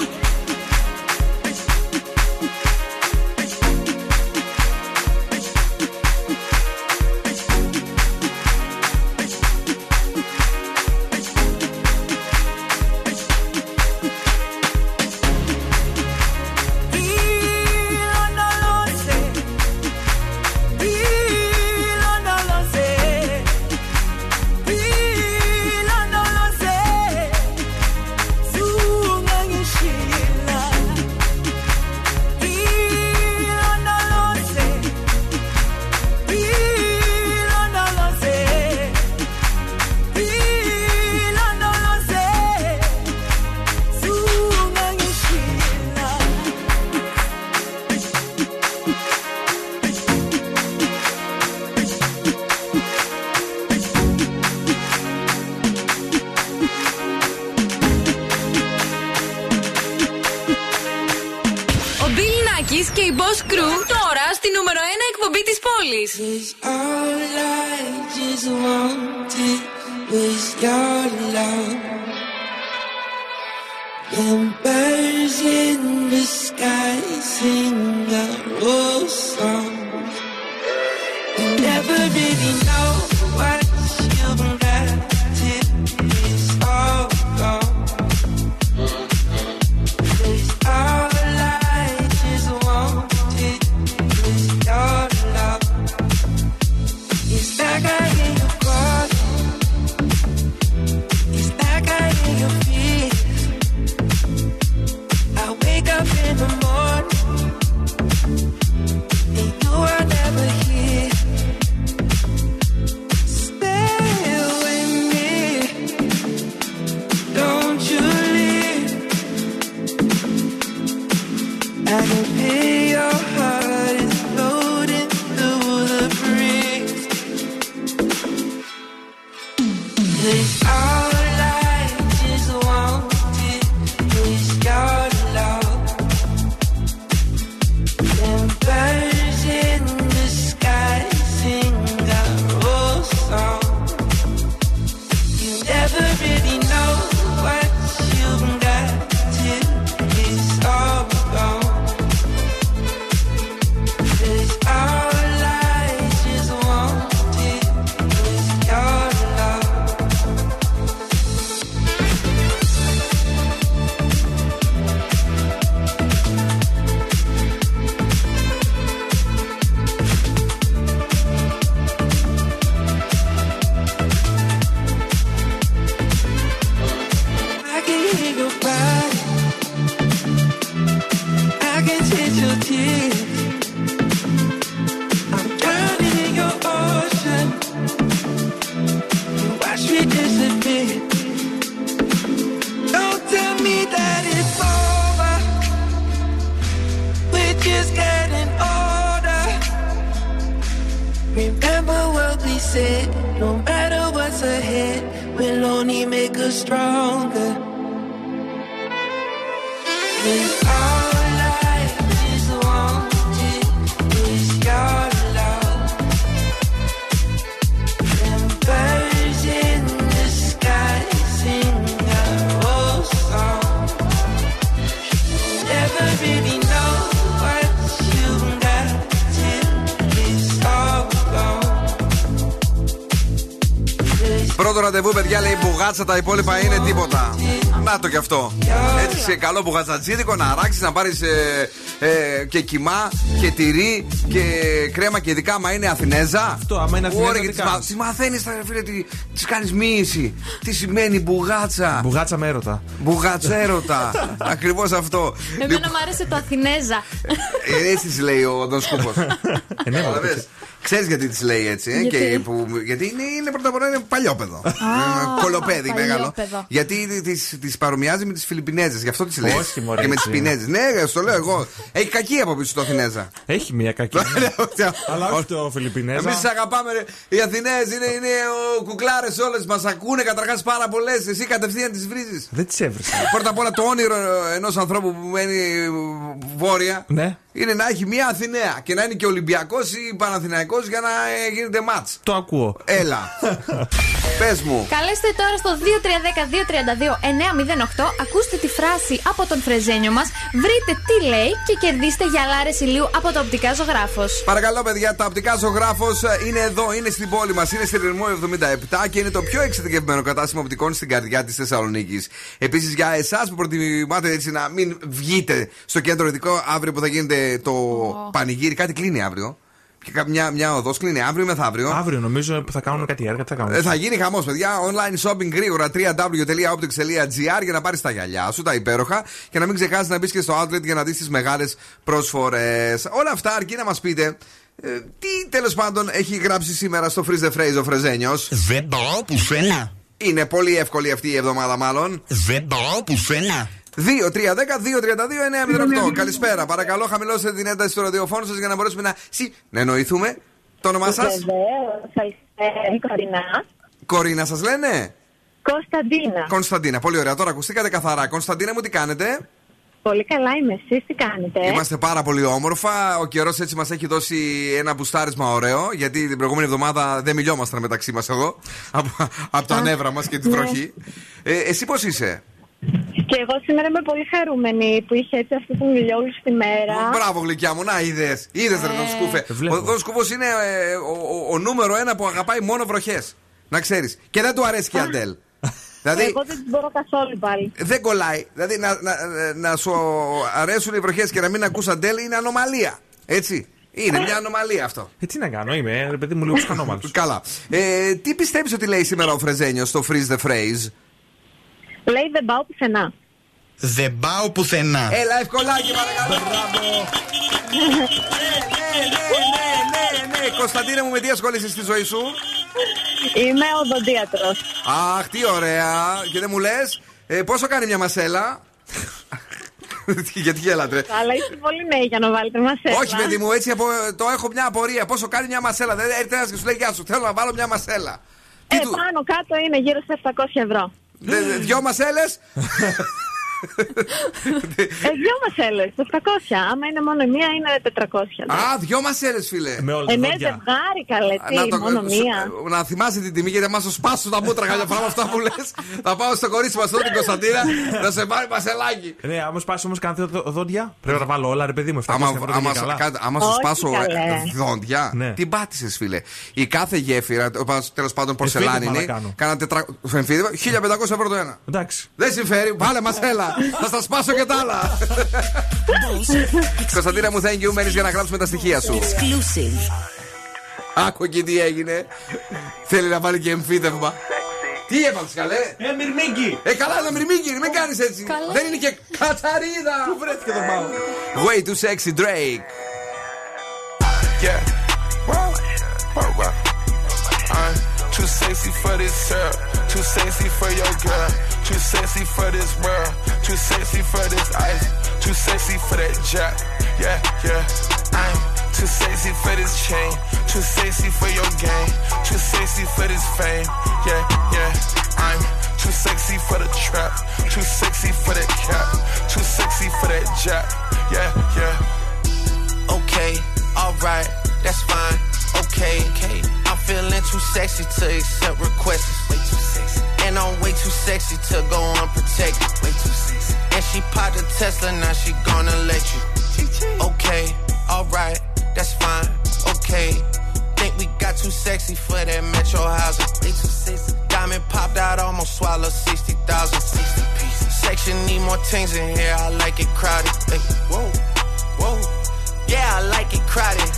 Τα υπόλοιπα είναι τίποτα. Να το κι αυτό. Έτσι σε καλό μπουγατζατζίδικο να αράξεις, να πάρεις και κιμά και τυρί και κρέμα και ειδικά άμα είναι Αθηνέζα. Αυτό, άμα είναι Αθηνέζα. Τι μαθαίνεις, φίλε, τι κάνεις μοίηση. Τι σημαίνει μπουγάτσα. Μπουγάτσα με έρωτα. Μπουγατσέρωτα. Ακριβώς αυτό. Εμένα μου άρεσε το Αθηνέζα. Έτσι τη λέει ο Δον Σκούφος. Ξέρεις γιατί της λέει έτσι, γιατί είναι πρώτα απ' όλα παλιόπαιδο. Κολοπέδι μεγάλο. Γιατί τις παρομοιάζει με τις Φιλιππινέζες, γι' αυτό τις λέει. Και με τις Πινέζες. Ναι, στο λέω εγώ. Έχει κακή από πίσω το Αθηνέζα. Έχει μια κακή. Αλλά όχι το Φιλιππινέζα. Εμείς τις αγαπάμε. Οι Αθηνές είναι κουκλάρες όλες, μας ακούνε καταρχάς πάρα πολλές. Εσύ κατευθείαν τις βρίζεις. Δεν τις έβρισες. Πρώτα απ' όλα το όνειρο ενός ανθρώπου που μένει βόρεια είναι να έχει μια Αθηναία και να είναι και Ολυμπιακός ή Παναθηναϊκός για να γίνεται μάτς. Το ακούω. Έλα. Πες μου. Καλέστε τώρα στο 2310-232-908. Ακούστε τη φράση από τον Φρεζένιο μας. Βρείτε τι λέει και κερδίστε γυαλάρες ηλίου από τα Οπτικά Ζωγράφος. Παρακαλώ, παιδιά, τα Οπτικά Ζωγράφος είναι εδώ, είναι στην πόλη μας. Είναι στη Ρυθμό 77 και είναι το πιο εξειδικευμένο κατάστημα οπτικών στην καρδιά της Θεσσαλονίκης. Επίσης, για εσάς που προτιμάτε έτσι να μην βγείτε στο κέντρο ειδικό αύριο που θα γίνεται. Το πανηγύρι, κάτι κλείνει αύριο. Μια οδός κλείνει αύριο ή μεθαύριο. Αύριο νομίζω που θα κάνουμε κάτι έργα. Θα γίνει χαμός, παιδιά. Online shopping γρήγορα. www.optics.gr για να πάρεις τα γυαλιά σου, τα υπέροχα. Και να μην ξεχάσεις να μπεις και στο outlet για να δεις τις μεγάλες προσφορές. Όλα αυτά αρκεί να μας πείτε τι τέλος πάντων έχει γράψει σήμερα στο Freeze the Frase ο Φρεζένιος. Δεν μπορώ πουθενά. Είναι πολύ εύκολη αυτή η εβδομάδα, μάλλον. Δεν μπορώ πουθενά. 2-3-10-2-32-9-08. Καλησπέρα. Παρακαλώ, χαμηλώστε την ένταση του ραδιοφώνου σας για να μπορέσουμε να συνεννοηθούμε. Το όνομά σας. Βεβαίως, Κορίνα. Κορίνα σας λένε. Κωνσταντίνα. Κωνσταντίνα, πολύ ωραία. Τώρα ακουστήκατε καθαρά. Κωνσταντίνα μου, τι κάνετε? Πολύ καλά είμαι, εσείς τι κάνετε? Είμαστε πάρα πολύ όμορφα. Ο καιρός έτσι μας έχει δώσει ένα μπουστάρισμα ωραίο. Γιατί την προηγούμενη εβδομάδα δεν μιλιόμασταν μεταξύ μας εδώ. Από τα νεύρα μας και την βροχή. Εσύ πώς είσαι? Και εγώ σήμερα είμαι πολύ χαρούμενη που είχε έτσι αυτή την ηλιόλουστη στη μέρα. Μπράβο, γλυκιά μου, να είδες ρε τον Σκούφε. Ο Δον Σκούφος είναι ο νούμερο ένα που αγαπάει μόνο βροχές. Να ξέρεις. Και δεν του αρέσει και η Αντέλ. Δηλαδή, εγώ δεν μπορώ καθόλου πάλι. Δεν κολλάει. Δηλαδή να σου αρέσουν οι βροχές και να μην ακούς Αντέλ είναι ανομαλία. Έτσι. Είναι μια ανομαλία αυτό. Τι να κάνω, είμαι ρε παιδί μου λίγο σκανόμαλος. Καλά. Τι πιστεύεις ότι λέει σήμερα ο Φρεζένιος στο Freeze the Phrase? Λέει δεν πάω πουθενά. Δεν πάω πουθενά. Έλα, ευκολάκι, παρακαλώ. Ναι. Κωνσταντίνα μου, με τι ασχολείσαι στη ζωή σου? Είμαι οδοντίατρος. Αχ, τι ωραία. Και δεν μου λες, πόσο κάνει μια μασέλα? Γιατί γέλατε? Αλλά είστε πολύ νέοι για να βάλετε μασέλα. Όχι, παιδί μου, έτσι το έχω μια απορία. Πόσο κάνει μια μασέλα? Δεν έρθει ένας και σου λέει, γεια σου, θέλω να βάλω μια μασέλα. Πάνω κάτω είναι γύρω στα 700 ευρώ. Δυο μασέλες. Δυο μασέλες, 700. Άμα είναι μόνο μία είναι 400. Α, δυο μασέλες, φίλε. Ενέ ζευγάρι, καλέ, τι, μόνο μία. Να θυμάσαι την τιμή, γιατί μας σου σπάσουν τα μούτρα για πράγμα αυτά που λες. Θα πάω στο κορίτσι μας εδώ την Κωνσταντίνα να σε πάρει μασελάκι. Ναι, άμα σπάσει όμως κανένα δόντια, πρέπει να βάλω όλα, ρε παιδί μου. Άμα σου σπάσω δόντια, την πάτησες, φίλε. Η κάθε γέφυρα, τέλος πάντων πορσελάνινη, κάνατε 1500 ευρώ το ένα. Δεν συμφέρει, βάλε μασέλα. Θα στα σπάσω και τα άλλα. Κωνσταντίνα μου, thank you, μένεις για να γράψουμε τα στοιχεία σου. Exclusive. Άκου εκεί τι έγινε. Θέλει να βάλει και εμφύτευμα. Τι έπαψε, καλέ! Μυρμίγκι! Καλά, ένα μυρμίγκι, μην κάνεις έτσι! Καλέ. Δεν είναι και κατσαρίδα! Πού βρέθηκε το πάω! Way too sexy, Drake! Yeah, wow, wow, wow. I'm too sexy for this girl, too sexy for your girl, too sexy for this world, too sexy for this ice, too sexy for that jack. Yeah, yeah. I'm too sexy for this chain, too sexy for your game, too sexy for this fame. Yeah, yeah. I'm too sexy for the trap, too sexy for that cap, too sexy for that jack. Yeah, yeah. Okay, alright, that's fine. Okay, okay, I'm feeling too sexy to accept requests. Way too sexy, and I'm way too sexy to go unprotected. Way too sexy, and she popped a Tesla, now she gonna let you. Okay, alright. That's fine, okay. Think we got too sexy for that metro housing. They too sexy. Diamond popped out, almost swallowed 60,000. 60 pieces. Section need more things in here. I like it crowded. Hey, whoa, whoa. Yeah, I like it crowded.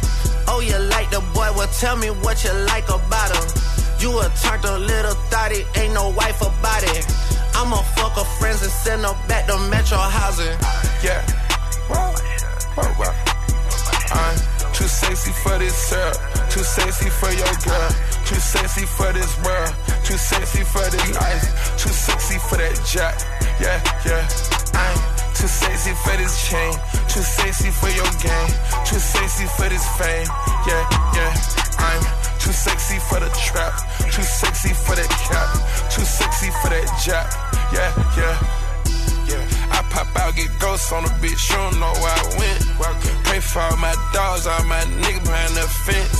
Oh, you like the boy? Well, tell me what you like about him. You a turned a little thotty, ain't no wife about it. I'ma fuck her friends and send her back to metro housing. Yeah. Whoa, whoa, whoa. Too sexy for this girl, too sexy for your girl, too sexy for this world, too sexy for this ice, too sexy for that jack, yeah, yeah. I'm too sexy for this chain, too sexy for your game, too sexy for this fame, yeah, yeah. I'm too sexy for the trap, too sexy for that cap, too sexy for that jack, yeah, yeah. I pop out, get ghosts on a bitch, you don't know where I went. Pray for all my dogs, all my niggas behind the fence.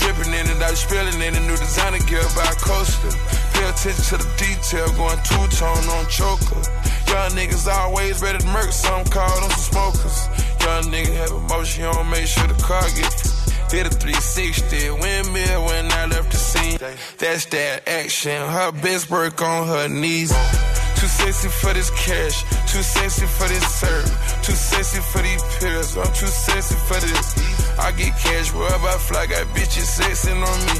Dripping in and out, spilling in the new designer gear by Coaster. Pay attention to the detail, going two-tone on choker. Young niggas always ready to murk, some call them some smokers. Young nigga have emotion, you don't make sure the car gets hit a 360, windmill when I left the scene. That's that action, her bitch work on her knees. Too sexy for this cash, too sexy for this serve, too sexy for these pills, I'm too sexy for this. I get cash wherever I fly, got bitches sexing on me.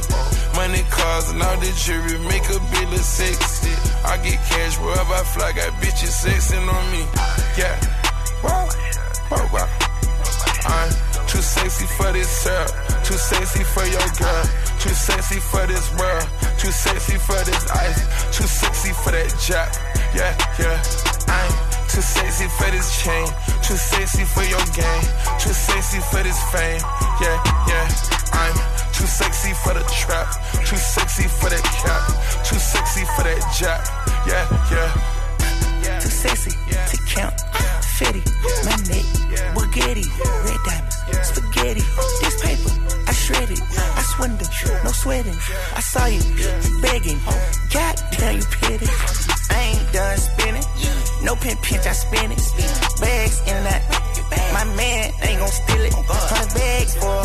Money, cars, and all the jewelry make a bill of sexy. I get cash wherever I fly, got bitches sexing on me. Yeah, wow, wow, wow. I'm too sexy for this girl, too sexy for your girl, too sexy for this world, too sexy for this ice, too sexy for that jack. Yeah, yeah, I'm too sexy for this chain, too sexy for your game, too sexy for this fame. Yeah, yeah, I'm too sexy for the trap, too sexy for that cap, too sexy for that jack. Yeah, yeah, too sexy to count, 50, my neck, Bugatti, red diamonds, spaghetti, this paper. I shredded, I swindled, no sweating. I saw you begging, God damn you pity. I ain't done spinning, no pin pinch, I spin it. Bags in and out, my man ain't gon' steal it. 100 bags for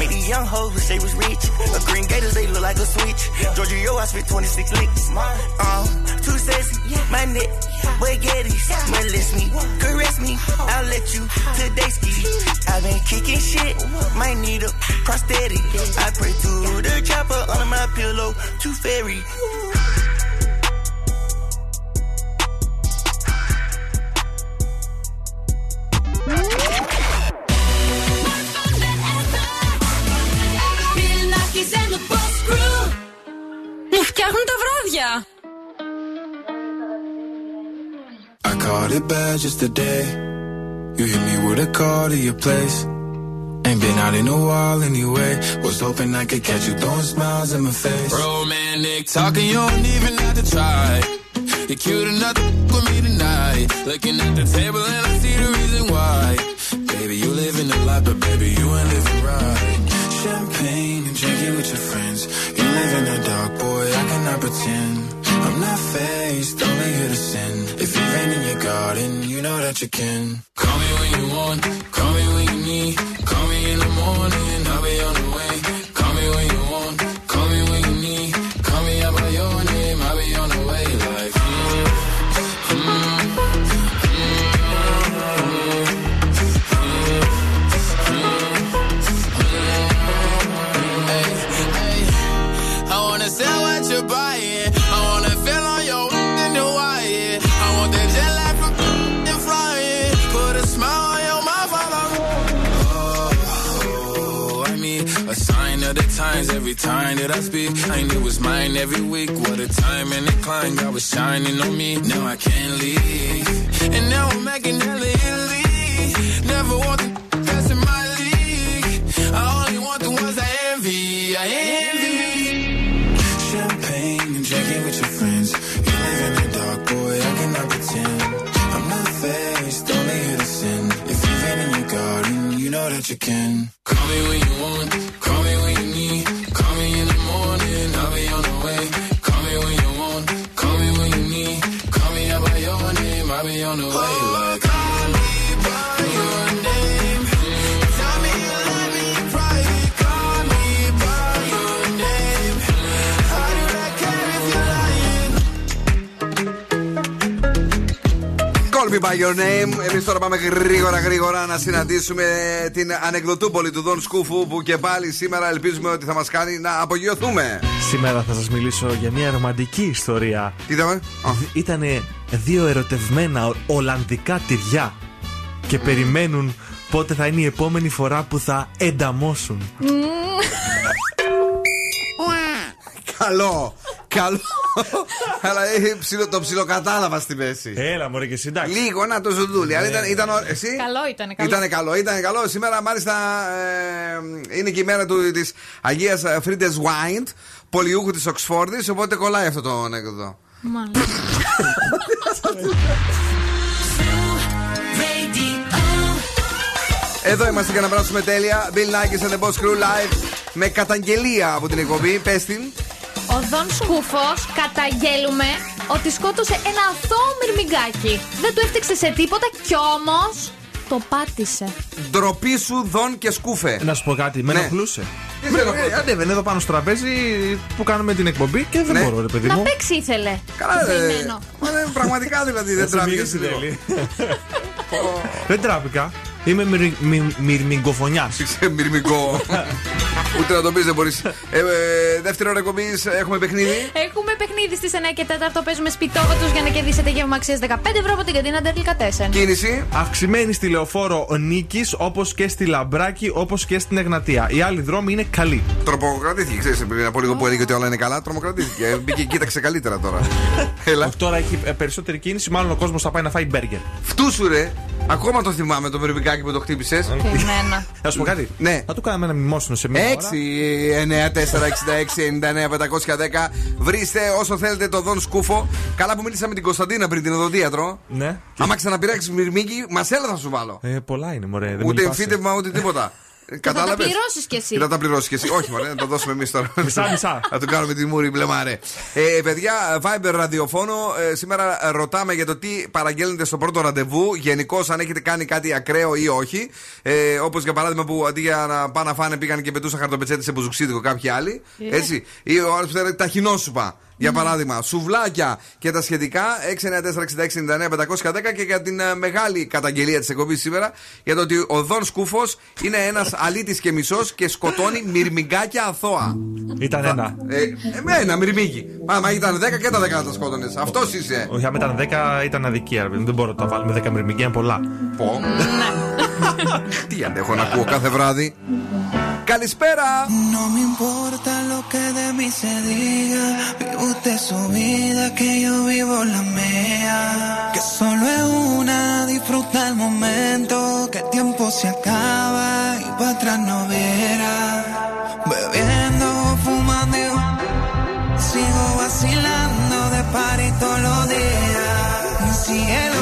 me, these young hoes wish they was rich. The green gators, they look like a switch. Giorgio, I spit 26 licks. Too sexy, my neck, Bugatti's. Molest me, caress me, I'll let you today ski. I've been kicking shit, might need a prosthetic. I pray through the chopper under my pillow, too fairy. Bill Nakis and the Boss Crew. Μου φτιάχνουν τα βράδια. I called it bad just today. You hit me with a call to your place. Ain't been out in a while anyway. Was hoping I could catch you throwing smiles in my face. Romantic talking, you don't even have to try. You're cute enough to f- with me tonight. Looking at the table and I see the reason why. Baby, you live in the light, but baby, you ain't living right. Champagne and drinking with your friends. You live in the dark, boy, I cannot pretend. I'm not faced, only here to sin. If you rain in your garden, you know that you can. Call me when you want, call me when you need. Call me in the morning, I'll be on the way. Call me when you want, call me when you need. Call me out by your name, I'll be on the way. Like, I wanna sell what you're buying. I wanna times every time that I speak. I knew it was mine every week. What a time and a climb, God was shining on me. Now I can't leave. And now I'm making hella Italy. Never want the best in my league. I only want the ones I envy. I envy. Champagne and drinking with your friends. You live in the dark, boy, I cannot pretend. I'm not faced, only here to sin. If you've been in your garden, you know that you can. Call me when you want, call me when you need. Call me in the morning, I'll be on the way. Call me when you want, call me when you need. Call me out by your name, I'll be on the way. Like, by your name. Εμείς τώρα πάμε γρήγορα να συναντήσουμε την ανεκδοτούπολη του Δον Σκούφου, που και πάλι σήμερα ελπίζουμε ότι θα μας κάνει να απογειωθούμε. Σήμερα θα σας μιλήσω για μια ρομαντική ιστορία. Τι ήταν? Ήτανε δύο ερωτευμένα Ολλανδικά τυριά και περιμένουν πότε θα είναι η επόμενη φορά που θα ενταμώσουν. Καλό! Καλό! Αλλά το ψιλοκατάλαβα στη μέση. Έλα, μωρέ, και συντάξει. Λίγο να το ζουδούλι. Αλλά ήταν εσύ. Καλό ήταν. Ήταν καλό. Σήμερα, μάλιστα, είναι και η μέρα της Αγίας Φρίντες Γουάιντ, πολιούχου της Οξφόρδης. Οπότε κολλάει αυτό το ανέκδοτο. Μάλιστα. Εδώ είμαστε για να περάσουμε τέλεια. Bill Nakis and the Boss Crew live με καταγγελία από την εκπομπή. Πες την. Ο Δον Σκούφος, καταγγέλουμε ότι σκότωσε ένα αθώο μυρμηγκάκι. Δεν του έφτιαξε σε τίποτα κι όμως το πάτησε. Ντροπή σου, Δον και Σκούφε. Να σου πω κάτι, με ενοχλούσε. Ανέβαινε εδώ πάνω στο τραπέζι που κάνουμε την εκπομπή και δεν μπορώ, ρε παιδί μου. Να παίξει ήθελε. Καλά, πραγματικά δηλαδή δεν τράπηκε. Δεν τράπηκα. Είμαι μυρμηγκοφωνιάς. Είσαι μυρμηγκό. Ούτε να το πεις δεν μπορείς. Δεύτερη ώρα εκπομπής έχουμε παιχνίδι. Έχουμε παιχνίδι στις 9:04. Παίζουμε σπιτόβατους για να κερδίσετε γεύμα αξίας 15 ευρώ από την Κατερίνα Καρακιτσάκη. Κίνηση. Αυξημένη στη Λεωφόρο Νίκης, όπως και στη Λαμπράκη, όπως και στην Εγνατία. Οι άλλοι δρόμοι είναι καλοί. Τρομοκρατήθηκε. Ξέρεις πριν από λίγο που έλεγε ότι όλα είναι καλά. Τρομοκρατήθηκε. Μπήκε, κοίταξε καλύτερα τώρα. Τώρα έχει περισσότερη κίνηση. Μάλλον ο κόσμος θα πάει να φάει μπέργκερ. Φτούσουρε. Ακόμα το θυμάμαι το μυρμηγκάκι που το χτύπησες. Εμένα. Θα σου πω κάτι. Ναι. Θα του κάναμε ένα μνημόσυνο σε μία ώρα. 6, 9, 4, 66, 99, 510. Βρίστε όσο θέλετε το Δον Σκούφο. Καλά που μίλησα με την Κωνσταντίνα πριν, την οδοντίατρο. Ναι. Άμα ξαναπειράξεις μυρμήγκι, μασέλα θα σου βάλω. Πολλά είναι, μωρέ. Ούτε εμφύτευμα, ούτε τίποτα. Κατάλαβες. Θα τα πληρώσεις κι εσύ. Όχι, μωρέ, να το δώσουμε εμείς τώρα. Μισά. Θα του κάνουμε τη μούρη, μπλεμάρε. Παιδιά, Viber ραδιοφώνου. Σήμερα ρωτάμε για το τι παραγγέλνετε στο πρώτο ραντεβού. Γενικώς, αν έχετε κάνει κάτι ακραίο ή όχι. Όπως για παράδειγμα που αντί για να πάνε να φάνε πήγαν και πετούσαν χαρτοπετσέτη σε μπουζουξίδικο κάποιοι άλλοι. Έτσι. Ή ο άλλος που θέλει τα χινόσουπα. Για παράδειγμα, σουβλάκια και τα σχετικά. 694-6699-510. Και για την μεγάλη καταγγελία της εκπομπής σήμερα, για το ότι ο Δον Σκούφος είναι ένας αλήτης και μισός και σκοτώνει μυρμηγκάκια αθώα. Ήταν ένα. Ένα μυρμήγκι. Μα ήταν 10 και τα 10 να τα σκότωνες. Αυτός είσαι. Όχι, άμα ήταν 10 ήταν αδικία. Δεν μπορώ να τα βάλουμε 10 μυρμηγκία, είναι πολλά. Πω. Τι αντέχω να ακούω κάθε βράδυ. Καλησπέρα. No me importa lo que de mí se diga. Vive usted su vida, que yo vivo la mía. Que solo es una, disfruta el momento. Que el tiempo se acaba y para atrás no verá. Bebiendo, fumando, sigo vacilando de party todos los días. Mi cielo.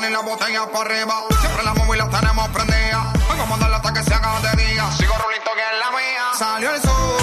mano ni la botella para arriba. Siempre la móvil la tenemos prendida. Vamos a mandarla hasta que se haga de día. Sigo rulito que es la mía. Salió el sol.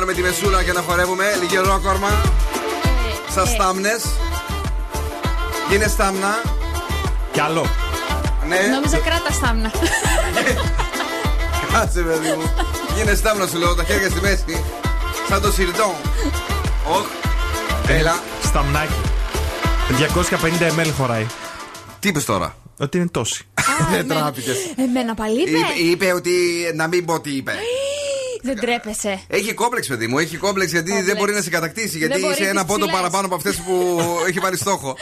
κάνουμε τη μεσούλα και να χορεύουμε. Λιγερό κόρμα. Στα στάμνες. Είναι στάμνα. Κι άλλο. Ναι. Νόμιζα κράτα στάμνα. Κάτσε παιδί μου. Είναι στάμνα σου λέω, τα χέρια στη μέση. Σαν το σιρτό. Οχ. Έλα. Σταμνάκι. 250 ml χωράει. Τι είπες τώρα? Ότι είναι τόση. Δεν τράπηκε. Εμένα πάλι είπε. Είπε ότι. Να μην πω τι είπε. Δεν τρέπεσαι. Έχει κόμπλεξ, παιδί μου. Έχει κόμπλεξ γιατί δεν μπορεί να σε κατακτήσει. Γιατί είσαι ένα πόντο παραπάνω από αυτές που έχει πάρει στόχο.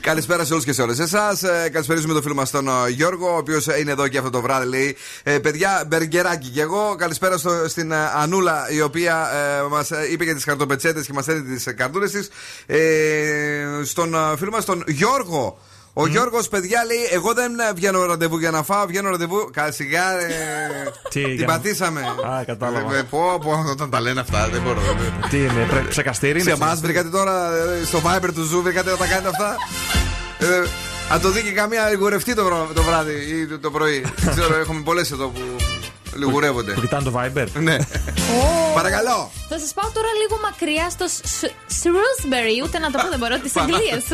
Καλησπέρα σε όλους και σε όλες εσάς. Καλησπέριζουμε τον φίλο μας τον Γιώργο, ο οποίος είναι εδώ και αυτό το βράδυ. Λέει, παιδιά, μπεργκεράκι κι εγώ. Καλησπέρα στην Ανούλα, η οποία μας είπε για τις χαρτοπετσέτες και μας έδινε τις καρτούλες της. Στον φίλο μας τον Γιώργο. Ο Γιώργος, παιδιά, λέει: εγώ δεν βγαίνω ραντεβού για να φάω, βγαίνω ραντεβού. Σιγά, την πατήσαμε. Α, κατάλαβα. Πω, όταν τα λένε αυτά, δεν μπορώ. Τι είναι, ψεκαστήρι. Σε εμάς βρήκατε τώρα στο Viber του Zoo, βρήκατε να τα κάνετε αυτά. Αν το δει και καμία λιγουρευτή το βράδυ ή το πρωί. Ξέρω, έχουμε πολλές εδώ που λιγουρεύονται. Που κοιτάνε το Viber. Ναι. Παρακαλώ. Θα σας πάω τώρα λίγο μακριά στο Shrewsbury, ούτε να το πω δεν μπορώ, της Αγγλίας.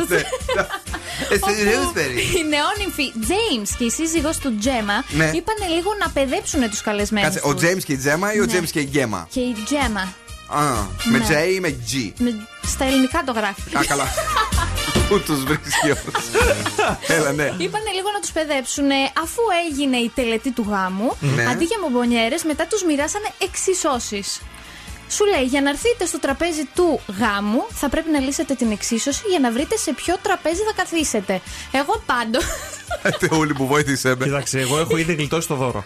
Οι νεόνυμφοι James και η σύζυγός του Τζέμα είπανε λίγο να παιδέψουν τους καλεσμένους. Κάτσε, ο James και η Τζέμα ή ο James και η Γκέμα? Και η Τζέμα. Με J ή με G? Στα ελληνικά το γράφει. Α, καλά. Πού τους βρίσκει όμως? Έλα, ναι. Είπανε λίγο να τους παιδέψουν. Αφού έγινε η τελετή του γάμου, αντί για μπομπονιέρες, μετά τους μοιράσανε εξισώσεις. Σου λέει, για να έρθετε στο τραπέζι του γάμου, θα πρέπει να λύσετε την εξίσωση για να βρείτε σε ποιο τραπέζι θα καθίσετε. Εγώ πάντως. Όλοι που βοήθησε με. Κοιτάξτε, εγώ έχω ήδη γλιτώσει το δώρο.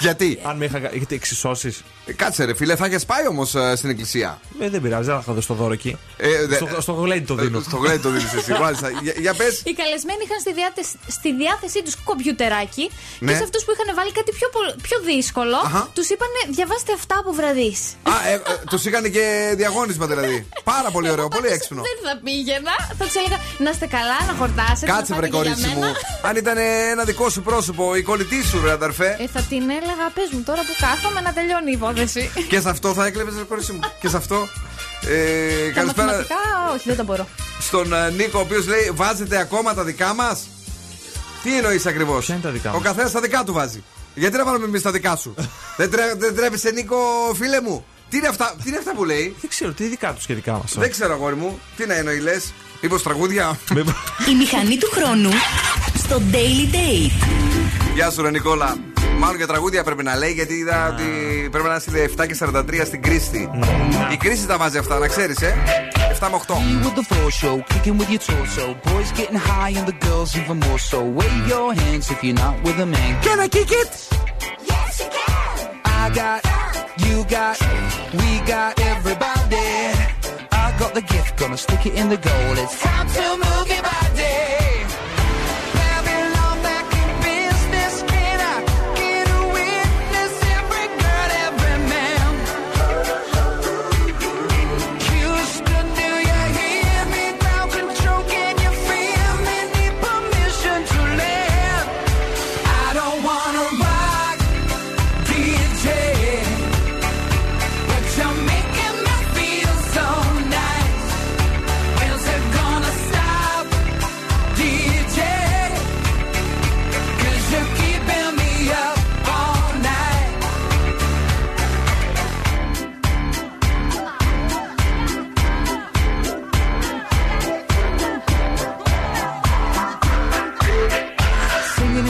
Γιατί? Αν με είχατε εξισώσει. Κάτσε, ρε φίλε, θα είχε πάει όμως στην εκκλησία. Δεν πειράζει, δεν θα δω στο δώρο εκεί. Στο γλέντι το δίνω. Στο γλέντι το δίνεις εσύ. Μάλιστα. Για πες. Οι καλεσμένοι είχαν στη διάθεσή τους κομπιουτεράκι και σε αυτούς που είχαν βάλει κάτι πιο δύσκολο, τους είπανε διαβάστε αυτά που βραδεί. Τους είχαν και διαγώνισμα δηλαδή. Πάρα πολύ ωραίο, πολύ έξυπνο. Δεν θα πήγαινα, θα τους έλεγα να είστε καλά, να χορτάσετε. Κάτσε, βρε κορίτσι μου. Αν ήταν ένα δικό σου πρόσωπο, η κολλητή σου, βρε αδερφέ. Θα την έλεγα, πες μου τώρα που κάθομαι να τελειώνει η υπόθεση. Και σε αυτό θα έκλεβες, ρε κορίτσι μου. Και σε αυτό. Καλησπέρα. Μαθηματικά, όχι, δεν τα μπορώ. Στον Νίκο, ο οποίος λέει: βάζετε ακόμα τα δικά μας. Τι εννοείς ακριβώς? Ο καθένας τα δικά του βάζει. Γιατί να βάλουμε εμείς τα δικά σου? Δεν τρέπεσαι, Νίκο, φίλε μου? Τι είναι αυτά που λέει? Δεν ξέρω, τι δικά τους και δικά μας. Δεν ξέρω, αγόρι μου, τι να εννοεί, λες? Μήπως τραγούδια? Η μηχανή του χρόνου στο Daily Date. Γεια σου, ρε Νικόλα. Μάλλον για τραγούδια πρέπει να λέει, γιατί είδα ότι πρέπει να είσαι 7:43 στην Κρίστη. Η Κρίστη τα βάζει αυτά, να ξέρεις, 7 με 8. Can I kick it? Yes, you can. I got, you got, we got everybody. I got the gift, gonna stick it in the goal. It's time to move your body.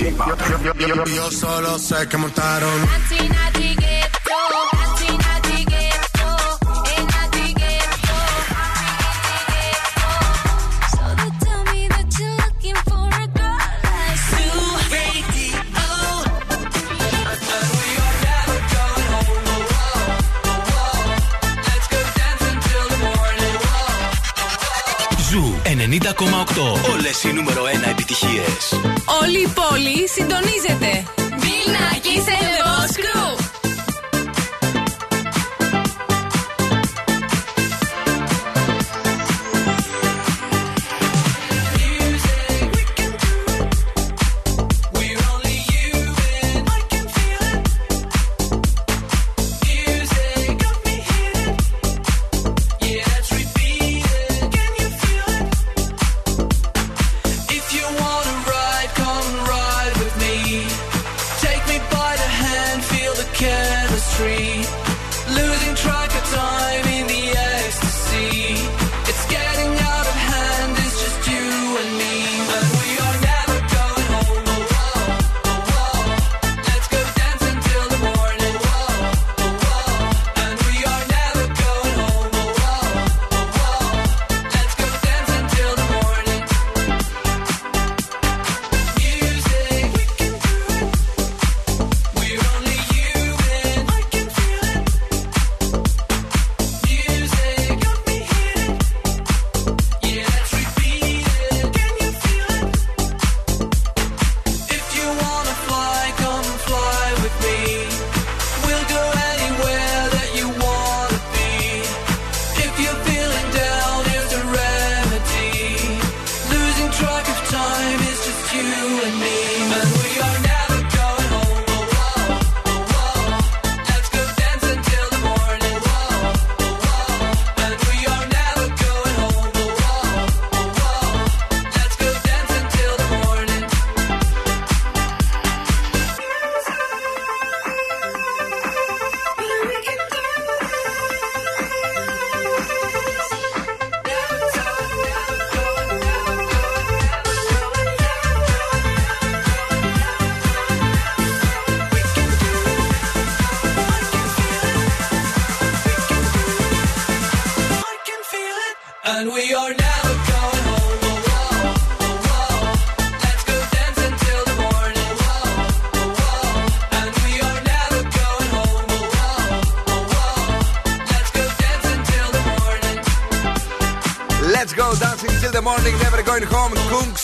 Yo solo sé que montaron. Ζου 90,8. Όλες οι νούμερο 1 επιτυχίες. Όλη η πόλη συντονίζεται. Bill Nakis and the Boss Crew.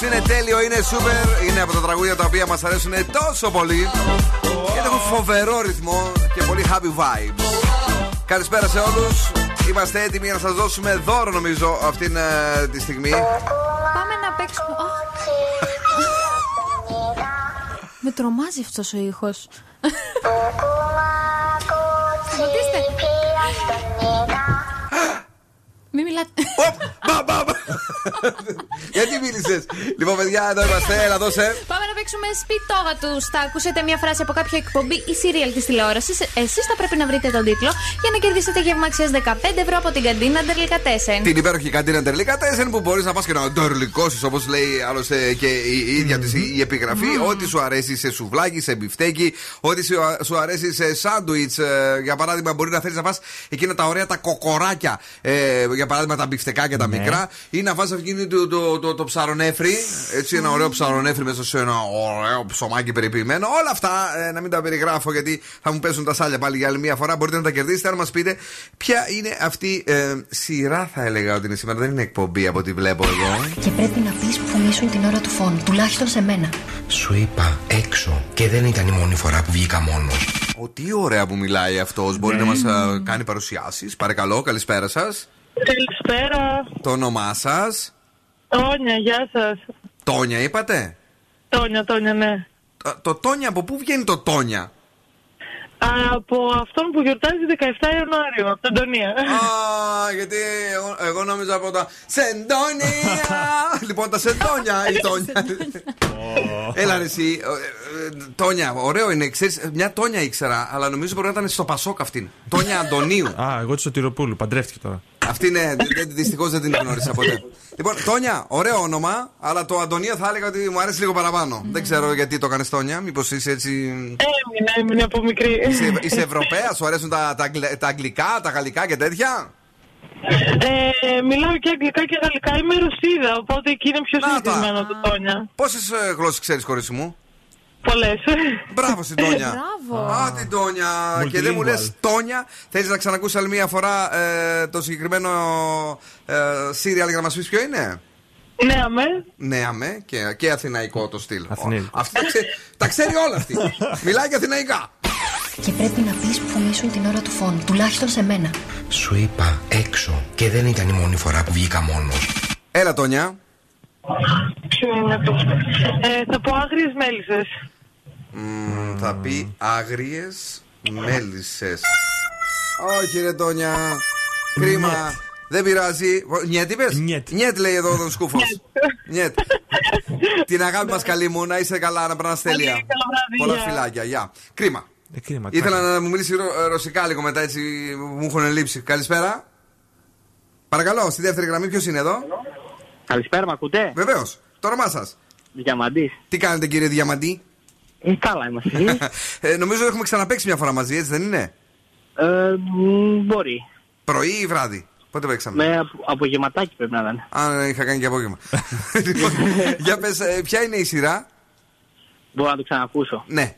Είναι τέλειο, είναι super. Είναι από τα τραγούδια τα οποία μας αρέσουν τόσο πολύ γιατί έχουν φοβερό ρυθμό και πολύ happy vibes. Καλησπέρα σε όλους. Είμαστε έτοιμοι να σας δώσουμε δώρο νομίζω αυτήν τη στιγμή. Πάμε να παίξουμε. Με τρομάζει αυτός ο ήχος. Μην μιλάτε. Γιατί μίλησες? Λοιπόν, παιδιά, εδώ είμαστε. Έλα, δώσε. Πάμε να παίξουμε σπιτόγα τους. Θα ακούσετε μια φράση από κάποια εκπομπή ή serial της τηλεόρασης. Εσείς θα πρέπει να βρείτε τον τίτλο για να κερδίσετε γεύμα αξίας 15 ευρώ από την καντίνα Ντερλικατέσεν. Την υπέροχη καντίνα Ντερλικατέσεν που μπορείς να πας και να ντερλικώσεις, όπως λέει άλλωστε και η ίδια της η επιγραφή. Ό,τι σου αρέσει σε σουβλάκι, σε μπιφτέκι, ό,τι σου αρέσει σε σάντουιτς. Για παράδειγμα, μπορεί να θέλεις να πας εκείνα τα ωραία τα κοκοράκια. Για παράδειγμα, τα μπιφτεκάκια τα μικρά ή να βάζεις εκείνη το ψαρονέφρι. Έτσι, ένα ωραίο ψαρονέφρι μέσα σε ένα ωραίο ψωμάκι περιποιημένο. Όλα αυτά να μην τα περιγράφω γιατί θα μου πέσουν τα σάλια πάλι για άλλη μία φορά. Μπορείτε να τα κερδίσετε αν μας πείτε ποια είναι αυτή σειρά. Θα έλεγα ότι είναι σήμερα, δεν είναι εκπομπή από ό,τι βλέπω εγώ. Και πρέπει να πεις που ήσουν την ώρα του φόνου, τουλάχιστον σε μένα. Σου είπα έξω και δεν ήταν η μόνη φορά που βγήκα μόνος. Ω, τι ωραία που μιλάει αυτός. Μπορεί να μας κάνει παρουσιάσεις. Παρακαλώ, καλησπέρα σας. Καλησπέρα. Το όνομά σας? Τόνια, γεια σας. Τόνια είπατε? Τόνια, ναι. Το Τόνια, από πού βγαίνει το Τόνια? Από αυτόν που γιορτάζει 17 Ιανουάριο, από την Τονία. Α, γιατί εγώ νόμιζα από τα Σεντόνια. Λοιπόν, τα Σεντόνια η Τόνια. Έλα ρε εσύ, Τόνια, ωραίο είναι, ξέρεις, μια Τόνια ήξερα, αλλά νομίζω μπορεί να ήταν στο Πασόκ αυτήν. Τόνια Αντωνίου. Α, εγώ της Σωτηροπούλου, παντρεύτηκε τώρα. Αυτή ναι, δυστυχώς δεν την γνώρισα ποτέ. Λοιπόν, Τόνια, ωραίο όνομα, αλλά το Αντωνία θα έλεγα ότι μου αρέσει λίγο παραπάνω. Δεν ξέρω γιατί το έκανες Τόνια, μήπως είσαι έτσι. Έμεινε από μικρή. Είσαι Ευρωπαία, σου αρέσουν τα αγγλικά, τα γαλλικά και τέτοια. Μιλάω και αγγλικά και γαλλικά. Είμαι Ρωσίδα, οπότε εκεί είναι πιο συνηθισμένο το Τόνια. Πόσες γλώσσες ξέρεις, κορίτσι μου? Πολλές. Μπράβο στην Τόνια. Α, την Τόνια. Και δεν μου λες Τόνια. Θέλεις να ξανακούσεις άλλη μία φορά το συγκεκριμένο σύριαλ για να μας πεις ποιο είναι? Ναι, αμέ. Ναι, αμέ. Και αθηναϊκό το στυλ. Αυτή τα ξέρει όλα αυτή. Μιλάει και αθηναϊκά. Και πρέπει να πεις που ήσουν την ώρα του φόνου. Τουλάχιστον σε μένα. Σου είπα έξω. Και δεν ήταν η μόνη φορά που βγήκα μόνος. Έλα Τόνια. Θα πω άγριες μέλισσες. Θα πει άγριες μέλισσες. Όχι ρε Τόνια. Κρίμα. Δεν πειράζει. Νιέτ είπες? Νιέτ λέει εδώ ο Δον Σκούφος. Νιέτ. Την αγάπη μας καλή μου. Να είσαι καλά, να περνάς τέλεια. Πολλά φιλάκια. Γεια. Κρίμα. Ήθελα να μου μιλήσει ρωσικά λίγο μετά, έτσι μου έχουν λείψει. Καλησπέρα. Παρακαλώ, στη δεύτερη γραμμή ποιος είναι εδώ? Καλησπέρα, μ' ακούτε? Βεβαίως, το όνομά σας? Διαμαντής. Τι κάνετε κύριε Διαμαντή? Καλά είμαστε. Νομίζω ότι έχουμε ξαναπαίξει μια φορά μαζί, έτσι δεν είναι? Μπορεί. Πρωί ή βράδυ? Πότε παίξαμε? Με απογευματάκι πρέπει να ήταν. Α, είχα κάνει και απόγευμα. Για πες, ποια είναι η σειρά? Μπορώ να το ξανακούσω. Ναι.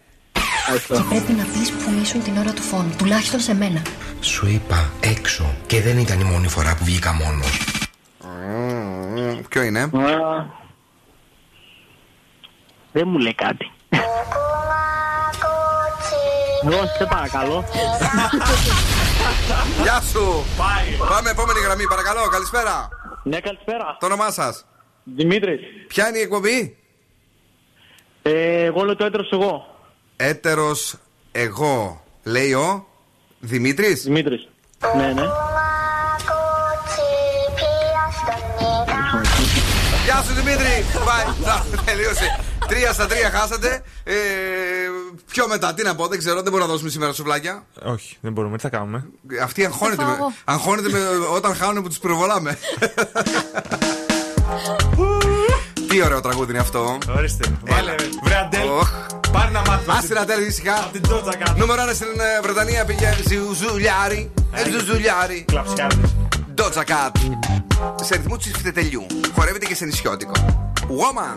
Και πρέπει να πεις που ήσουν την ώρα του φόνου, τουλάχιστον σε μένα. Σου είπα έξω και δεν ήταν η μόνη φορά που βγήκα μόνος. Ποιο είναι? Δεν μου λέει κάτι. Δώστε παρακαλώ. Γεια σου. Πάμε επόμενη γραμμή παρακαλώ. Καλησπέρα. Ναι, καλησπέρα. Το όνομά σας? Δημήτρης. Ποια είναι η εκπομπή? Εγώ λέω το έτερος εγώ. Έτερος εγώ λέει ο Δημήτρης. Δημήτρης. Ναι, ναι. Γεια σου Δημήτρη! Τελείωσε. 3-3 χάσατε. Πιο μετά, τι να πω, δεν ξέρω, δεν μπορούμε να δώσουμε σήμερα σουβλάκια. Όχι, δεν μπορούμε, τι θα κάνουμε. Αυτή αγχώνεται όταν χάνουν που τους προβολάμε. Τι ωραίο τραγούδι είναι αυτό. Ορίστε. Βρε Αντέλ. Πάρε να μάθουμε. Άσε την Αντέλ ήσυχα. Νούμερο 1 στην Βρετανία πηγαίνει ζουζουλιάρι. Ζουζουλιάρι. Doja Cat. Σε ρυθμού της φτετελιού. Χορεύεται και σε νησιώτικο. Woman.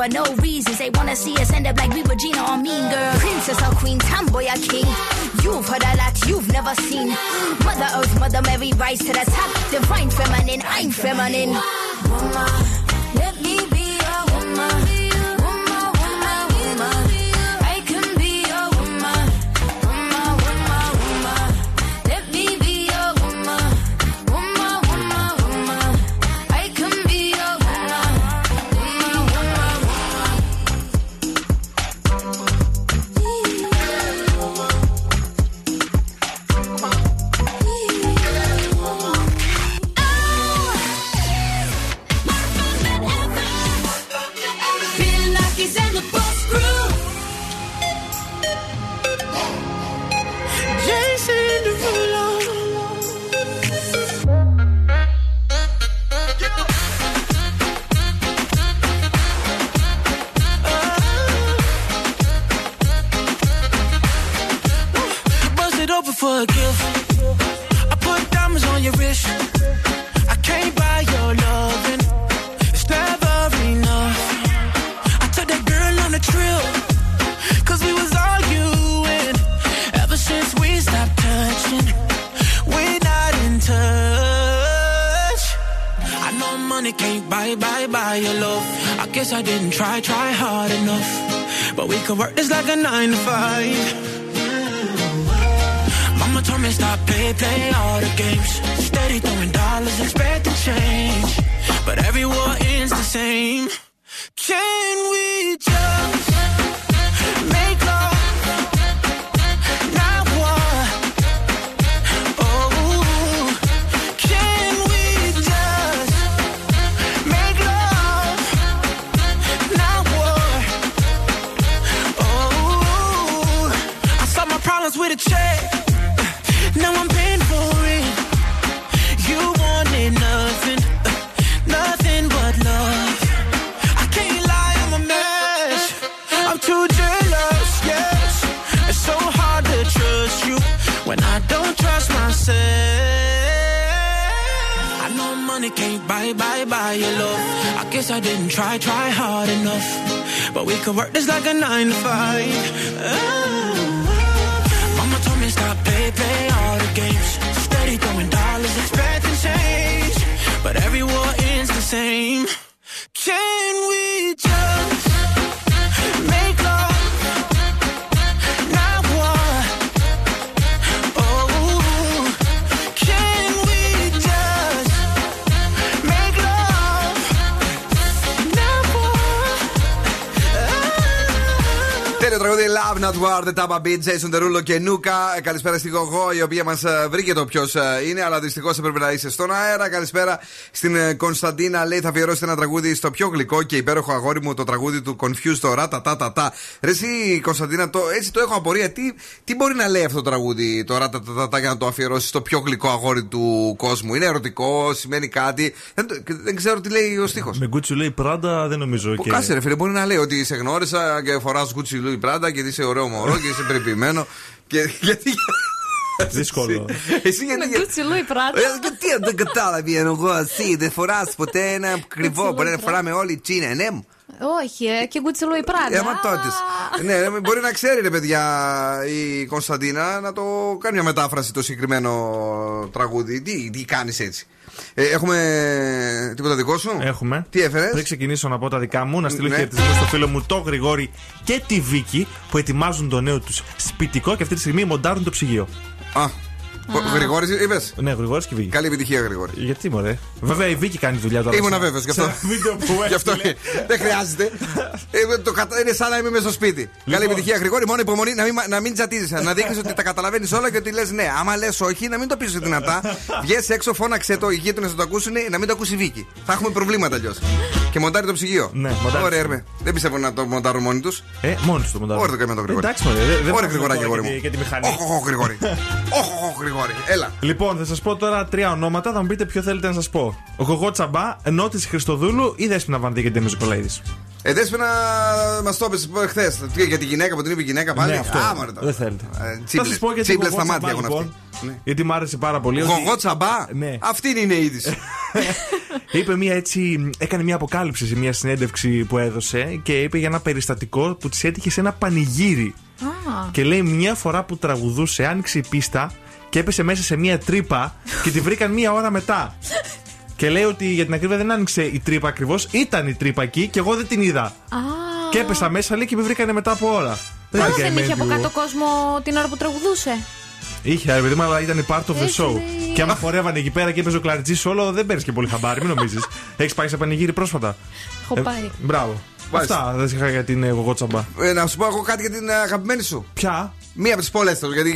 For no reasons, they wanna see us end up like we were Gina or Mean Girl. Princess or queen, tomboy or king. You've heard a lot, you've never seen. Mother Earth, Mother Mary, rise to the top. Divine feminine, I'm feminine. Let me be a woman. Woman. Let me be a woman. on your wrist. I can't buy your loving. It's never enough. I took that girl on a trip, 'cause we was arguing. Ever since we stopped touching, we're not in touch. I know money can't buy your love. I guess I didn't try hard enough. But we could work this like a 9 to 5. Mama told me stop play all the games. Steady throwing dollars, expect to change. But every war ends the same. Can we just make love, not war? Oh, can we just make love, not war? Oh, I solved my problems with a check. Now I'm paying for it. You wanted nothing, nothing but love. I can't lie, I'm a mess. I'm too jealous, yes. It's so hard to trust you when I don't trust myself. I know money can't buy your love. I guess I didn't try hard enough. But we could work this like a 9 to 5. Mama told me stop, play all the games. Steady throwing dollars, expecting change. But every war ends the same. Can we just make love, not war? Oh, can we just make love, not war? Τέλειο τραγούδι, Love Not War, The Tampa Beat, Jason Derulo και Νούκα. Καλησπέρα στην Γογό, η οποία μας βρήκε το ποιος είναι, αλλά δυστυχώς έπρεπε να είσαι στον αέρα. Καλησπέρα στην Κωνσταντίνα, λέει θα αφιερώσετε ένα τραγούδι στο πιο γλυκό και υπέροχο αγόρι μου, το τραγούδι του Confused, το ρατατατατά. Ρε εσύ Κωνσταντίνα, έτσι το έχω απορία. Τι μπορεί να λέει αυτό το τραγούδι, το ρατατατατά, για να το αφιερώσει στο πιο γλυκό αγόρι του κόσμου? Είναι ερωτικό, σημαίνει κάτι? Δεν ξέρω τι λέει ο στίχος. Με Gucci λέει Prada, δεν νομίζω. Κάτσε ρε φίλε, μπορεί να λέει ότι σε γνώρισα και φοράς Gucci λέει Prada και είσαι ωραίο μωρό και είσαι περιποιημένο. Γιατί. Δύσκολο. Εσύ γιατί. Με Gucci Louis Prada. Γιατί δεν κατάλαβα εγώ εσύ. Δεν φοράς ποτέ ένα κρυβό. Μπορεί να φοράμε όλη η Τσίνα, ναι μου. Όχι, και Gucci Louis Prada. Ναι, μπορεί να ξέρει ρε παιδιά η Κωνσταντίνα να το κάνει μια μετάφραση το συγκεκριμένο τραγούδι. Τι κάνεις έτσι? Έχουμε τίποτα δικό σου? Έχουμε. Τι έφερες? Πριν ξεκινήσω να πω τα δικά μου, να στείλω χαιρετισμούς στο φίλο μου, το Γρηγόρη και τη Βίκη, που ετοιμάζουν το νέο τους σπιτικό και αυτή τη στιγμή μοντάρουν το ψυγείο. Γρηγόρη, είπε. Ναι, Γρηγόρη και Βίκη. Καλή επιτυχία, Γρηγόρη. Γιατί μωρέ? Βέβαια η Βίκη κάνει δουλειά τώρα. Ήμουν βέβαιος γι' αυτό. Γι' αυτό δεν χρειάζεται. Είναι σαν να είμαι μέσα στο σπίτι. Καλή επιτυχία, Γρηγόρη. Μόνο υπομονή να μην τσατίζεις. Να δείχνεις ότι τα καταλαβαίνεις όλα και ότι λες ναι. Άμα λες όχι, να μην το πεις δυνατά. Βγες έξω, φώναξε το. Οι γείτονες να το ακούσουν, να μην το ακούσει η Βίκη. Θα έχουμε προβλήματα αλλιώς. Και μοντάρει το ψυγείο. Ναι, μοντάρει. Δεν πιστεύω να το μοντάρουν μόνοι τους. Μόνοι τους το μοντάρουν. Ωραία το κάνει με τον Γρηγόρη. Εντάξει, Γρηγόρη. Έλα. Λοιπόν, θα σας πω τώρα 3 ονόματα, θα μου πείτε ποιο θέλετε να σας πω. Γογό Τσαμπά, Νότης Χριστοδούλου ή Δέσποινα Βανδίκη Μιζικολαίδης. Δέσποινα μας το είπες χθες. Για τη γυναίκα που την είπε η γυναίκα πάλι. Ναι, αυτό. Δεν θέλετε. Θα σας πω γιατί τσίμπλες στα μάτια έχουν αυτοί. Γιατί μου άρεσε πάρα πολύ. Γογό Τσαμπά, αυτή είναι η είδηση. Είπε μία έτσι, έκανε μία αποκάλυψη σε μία συνέντευξη που έδωσε και είπε για ένα περιστατικό που της έτυχε σε ένα πανηγύρι. Και λέει μία φορά που τραγουδούσε, άνοιξε η πίστα και έπεσε μέσα σε μία τρύπα και τη βρήκαν μία ώρα μετά. Και λέει ότι για την ακρίβεια δεν άνοιξε η τρύπα ακριβώς, ήταν η τρύπα εκεί και εγώ δεν την είδα. Και έπεσα μέσα, λέει, και με βρήκανε μετά από ώρα. Πώς δεν είχε από κάτω κόσμο την ώρα που τραγουδούσε? Είχε, ρε παιδί μου, αλλά ήταν part of the show. Και άμα χορεύανε εκεί πέρα και έπαιζε ο κλαριτζής σόλο, δεν παίρνεις και πολύ χαμπάρι, μην νομίζεις. Έχεις πάει σε πανηγύρι πρόσφατα? Έχω πάει. Μπράβο. Αυτά δεν είχα για την Γογό Τσαμπά. Να σου πω εγώ κάτι για την αγαπημένη σου. Ποια? Μία από τις πολλές του, γιατί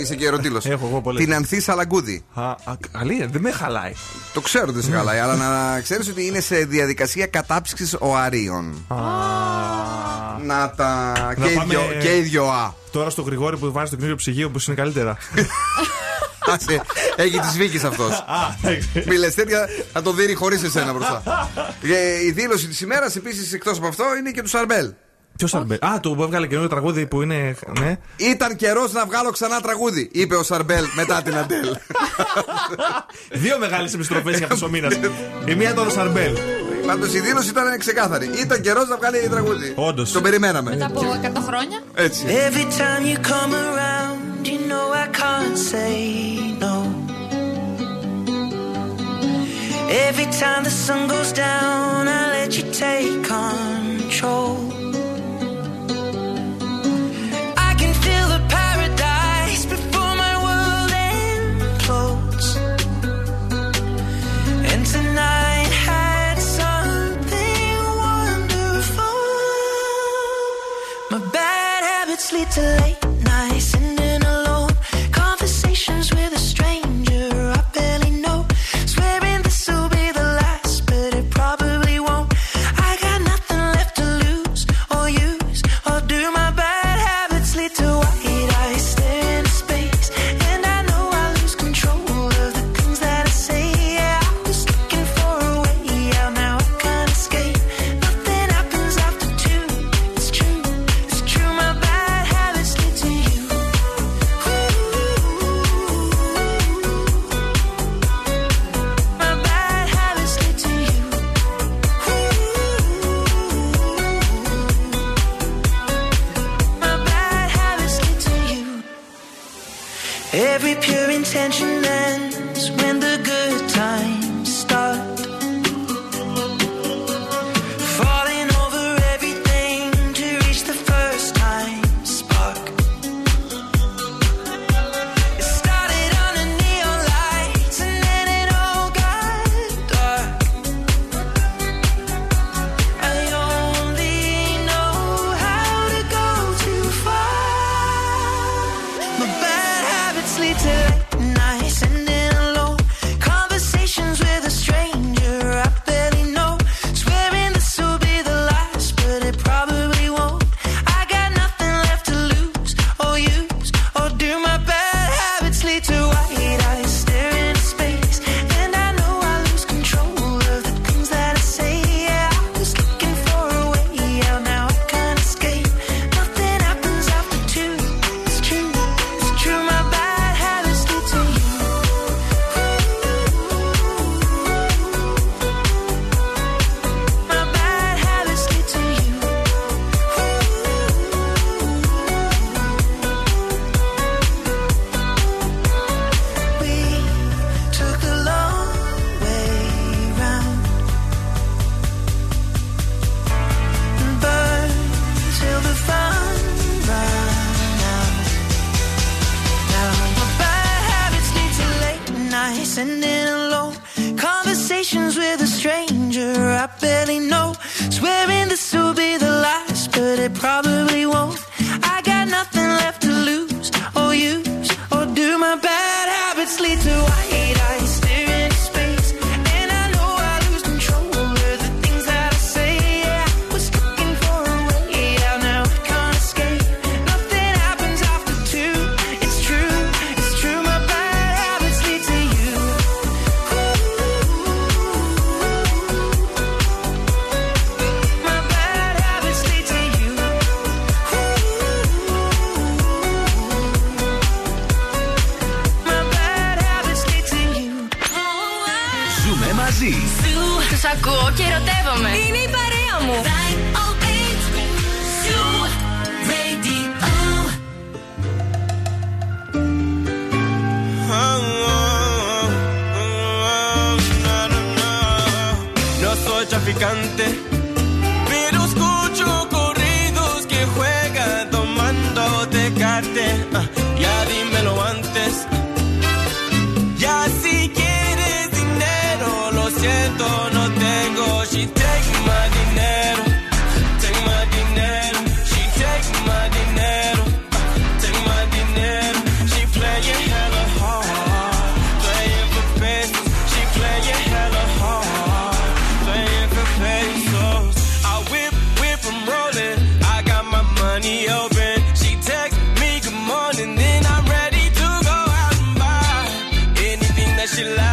είσαι και ερωτήλος. Έχω εγώ πολλές. Την Ανθή Σαλαγκούδη. Αλήθεια, δεν με χαλάει. Το ξέρω δεν σε χαλάει, αλλά να ξέρεις ότι είναι σε διαδικασία κατάψυξης οαρίων. Να τα. Και οι δυο Α. Τώρα στο Γρηγόρη που βάζει το καινούριο ψυγείο, πως είναι καλύτερα. Έχει τη Βίκη αυτό. Μιλες τέτοια, θα το δίνει χωρίς εσένα μπροστά. Η δήλωση της ημέρας επίσης, εκτός από αυτό, είναι και του Σαρμπέλ. Ποιο Σαρμπέλ? Α, το έβγαλε καινούριο τραγούδι που είναι. Ναι. Ήταν καιρός να βγάλω ξανά τραγούδι, είπε ο Σαρμπέλ μετά την Αντέλ. Δύο μεγάλες επιστροφές για αυτός ο μήνας. Η μία ήταν ο Σαρμπέλ. Πάντως η δήλωση ήταν ξεκάθαρη. Ήταν καιρός να βγάλει τραγούδι. Όντως. Τον περιμέναμε. Μετά από 100 χρόνια. Έτσι. Every time you come around, you know I can't say no. Every time the sun goes down, I let you take control. I can feel the paradise before my world implodes. And tonight lead to late nights and alone conversations with a stranger I barely know, swearing this will be the last but it probably won't. I got nothing left to lose or use, or do my bad habits lead to white eyes staring into space, and I know I lose control of the things that I say. Yeah, I was looking for a way out, now I can't escape. Nothing happens after 2, it's true, it's true, my bad. Every pure intention ends when the good times start. Falling over everything to reach the first time spark. It started on the neon lights and then it all got dark. I only know how to go too far. My back lead to late nights and then alone conversations with a stranger I barely know, swearing this will be the last but it probably won't. I got nothing left to lose or use, or do my bad habits lead to white eyes staring into space, and I know I lose control of the things that I say. Yeah, I was looking for a way out, now I can't escape. Nothing happens after 2, it's true, it's true, my bad. And in alone conversations with a stranger I barely know, swearing this will be the last but it probably won't. I got nothing left to lose or use, or do my bad habits lead to white eyes staring into space, and I know I lose control of the things that I say. Yeah, I was looking for a way out, now I can't escape. Nothing happens after 2, it's true, it's true, my bad habits lead to you. Ζούμε μαζί. Τους ακούω και ερωτεύομαι. Είναι η παρέα μου. No soy traficante, pero escucho corridos que juegan tomando Tecate. Ya dímelo antes. Ya si quieres dinero, lo siento, no tengo. She take my dinero, take my dinero. She take my dinero, take my dinero. She playing hella hard, playing for pesos. She playing hella hard, playing for pesos. I whip, whip, I'm rolling. I got my money open. She text me good morning, then I'm ready to go out and buy anything that she likes.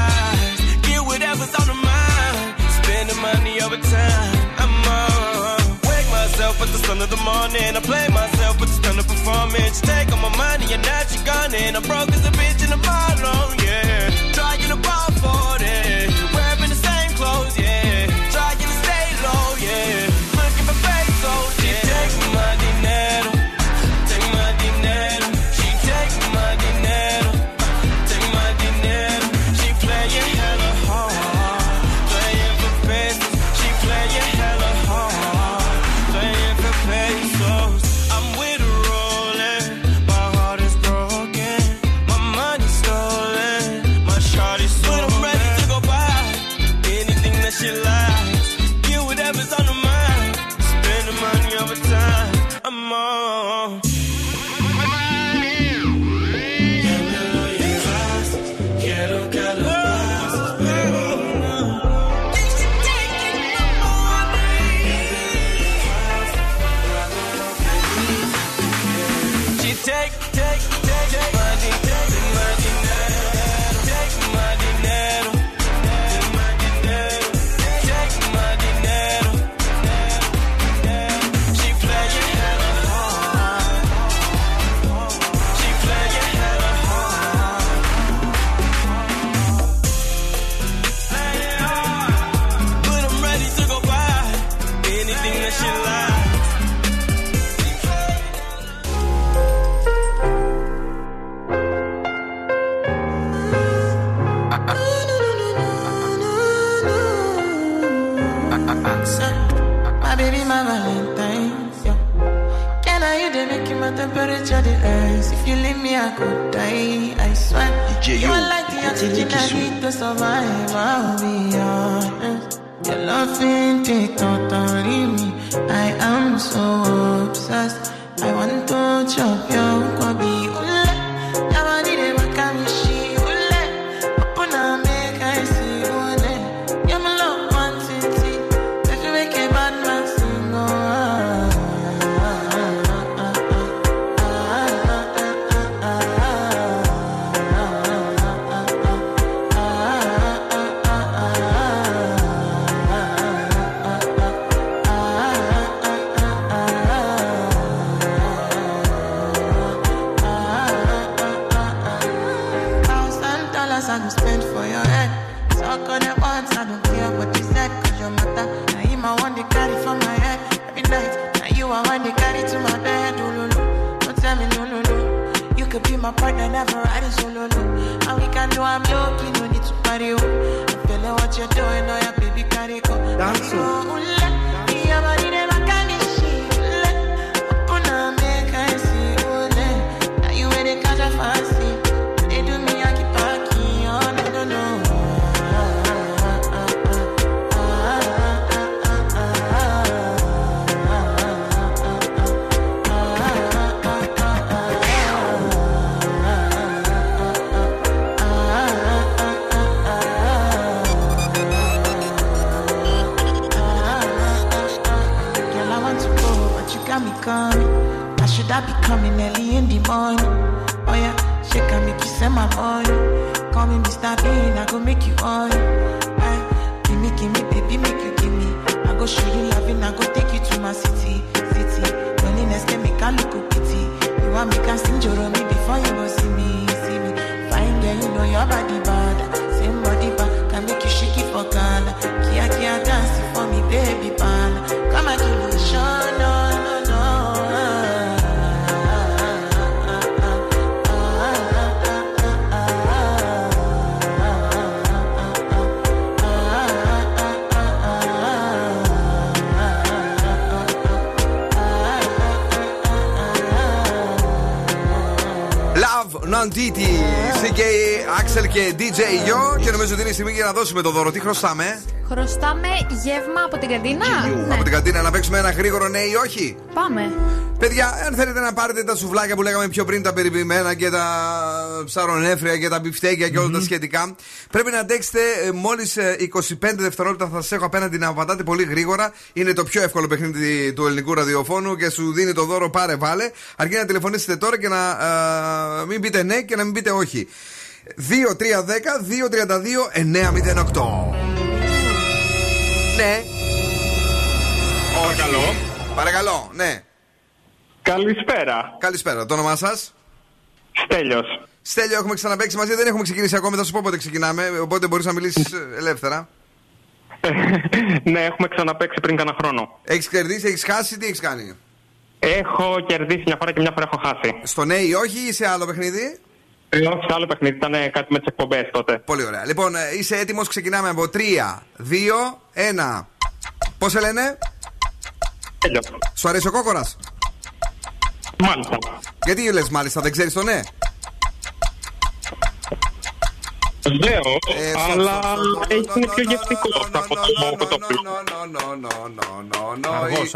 Whatever's on her mind, spending money over time. I'm on. Wake myself with the sun. till of the morning. I play myself, but it's still a performance. Take all my money and now she gone and I'm broke as a bitch in the bottom, yeah. Trying to ball for it, wearing the same clothes, yeah. Trying to stay low, yeah. Looking for fake souls, yeah. She takes my dinero, take my dinero. She takes my dinero, take my dinero. She playing hella hard, playing for business. She playing hella hard, playing for fake souls. I'm with her rolling, my heart is broken, my money's stolen, my shot is stolen. But I'm ready to go buy anything that she likes, get whatever's on her mind, spend the money over time. I'm on. Temperature the ice. If you leave me, I could die. I swear. You are like the oxygen I need to survive. I'll be honest. Your love ain't it totally me. I am so obsessed. I want to chop your kwabi. Ule, nobody dey want me. She ule, open up make I see ule. You're my love one city. If you make a bad man single. My partner never riding solo, look. And we can do I'm lucky, no need to party, oh. I'm feeling what you're doing, oh, your baby carry go. Dance, oh, la, your body never can get shit, la. Open up, make I see, oh, la. Now you ain't a catch a fancy. They do me, I keep parking, oh, no, no, no. I should have be coming early in the morning. Oh yeah, she can make you send my money. Call me Mr. Bean, I go make you all. Hey, give me, baby, make you give me. I go show you loving, I go take you to my city. Loneliness can make a look of pity. You want me can sing Joromi before you go see me. Fine girl, you know your body bad. Same body bad, can make you shake it for Ghana. Kia kia dance for me, baby, pan. Come and give me a shot, no. Αντίτη, CK, Axel και DJ Yo. Και νομίζω ότι είναι η στιγμή για να δώσουμε το δώρο. Τι χρωστάμε? Χρωστάμε γεύμα από την καντίνα. Ναι. Από την καντίνα, να παίξουμε ένα γρήγορο ναι ή όχι. Πάμε. Παιδιά, αν θέλετε να πάρετε τα σουβλάκια που λέγαμε πιο πριν, τα περιποιημένα και τα ψαρονέφρια και τα μπιφτέκια και όλα τα σχετικά, πρέπει να αντέξετε μόλις 25 δευτερόλεπτα. Θα σας έχω απέναντι να απαντάτε πολύ γρήγορα. Είναι το πιο εύκολο παιχνίδι του ελληνικού ραδιοφώνου και σου δίνει το δώρο. Πάρε, βάλε. Αρκεί να τηλεφωνήσετε τώρα και να μην πείτε ναι και να μην πείτε όχι. 2310 232 908. Ναι. Παρακαλώ. Παρακαλώ, ναι. Καλησπέρα. Καλησπέρα. Το όνομά σας? Στέλιος. Στέλιο, έχουμε ξαναπαίξει μαζί, δεν έχουμε ξεκινήσει ακόμη. Θα σου πω πότε ξεκινάμε. Οπότε μπορείς να μιλήσεις ελεύθερα. Ναι, έχουμε ξαναπαίξει πριν κάνα χρόνο. Έχεις κερδίσει, έχεις χάσει, τι έχεις κάνει? Έχω κερδίσει μια φορά και μια φορά έχω χάσει. Στο ναι ή όχι ή σε άλλο παιχνίδι? Όχι, σε άλλο παιχνίδι, ήταν κάτι με τις εκπομπές τότε. Πολύ ωραία. Λοιπόν, είσαι έτοιμος, ξεκινάμε από 3, 2, 1. Πώς σε λένε? Τέλειο. Σου αρέσει ο κόκορας? Μάλιστα. Γιατί λες μάλιστα, δεν ξέρεις το ναι? Λέω, αλλά είναι πιο γευτικό από το κοτόπουλο.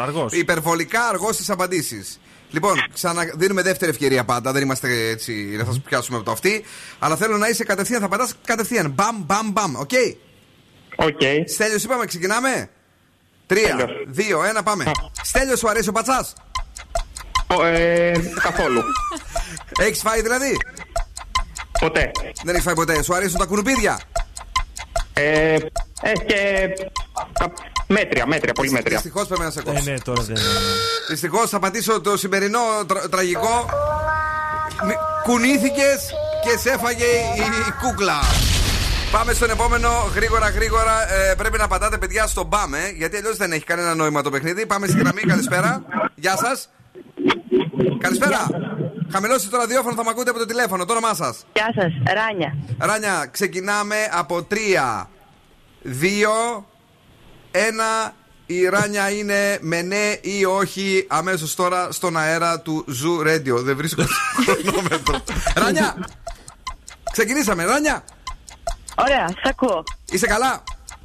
Αργός. Υπερβολικά αργός στις απαντήσεις. Λοιπόν, ξαναδίνουμε δεύτερη ευκαιρία πάντα. Δεν είμαστε έτσι να σας πιάσουμε από το αυτή. Αλλά θέλω να είσαι κατευθείαν, θα απαντάς κατευθείαν. Μπαμ, μπαμ, μπαμ. Οκ. Στέλιος, είπαμε, ξεκινάμε. 3, 2, 1, πάμε. Στέλιος, σου αρέσει ο πατσάς? Καθόλου. Έχεις φάει δηλαδή? Ποτέ. Δεν έχεις φάει ποτέ. Σου αρέσουν τα κουνουπίδια? Και... μέτρια, πολύ μέτρια. Δυστυχώς πρέπει να σε κόψω. Ναι, τώρα δεν. Δυστυχώς θα πατήσω το σημερινό τραγικό. Κουνήθηκες και σε έφαγε η κούκλα. Πάμε στον επόμενο γρήγορα. Πρέπει να πατάτε, παιδιά, στο μπάμε. Γιατί αλλιώς δεν έχει κανένα νόημα το παιχνίδι. Πάμε στη γραμμή. Καλησπέρα. Γεια σας. Καλησπέρα. Χαμηλώστε το ραδιόφωνο, θα μ' ακούτε από το τηλέφωνο. Το όνομά σας? Γεια σας, Ράνια. Ράνια, ξεκινάμε από 3, 2, 1. Η Ράνια είναι με ναι ή όχι αμέσως τώρα στον αέρα του Zoo Radio. Δεν βρίσκω χρονόμετρο. Ράνια, ξεκινήσαμε. Ράνια. Ωραία, σ' ακούω. Είσαι καλά?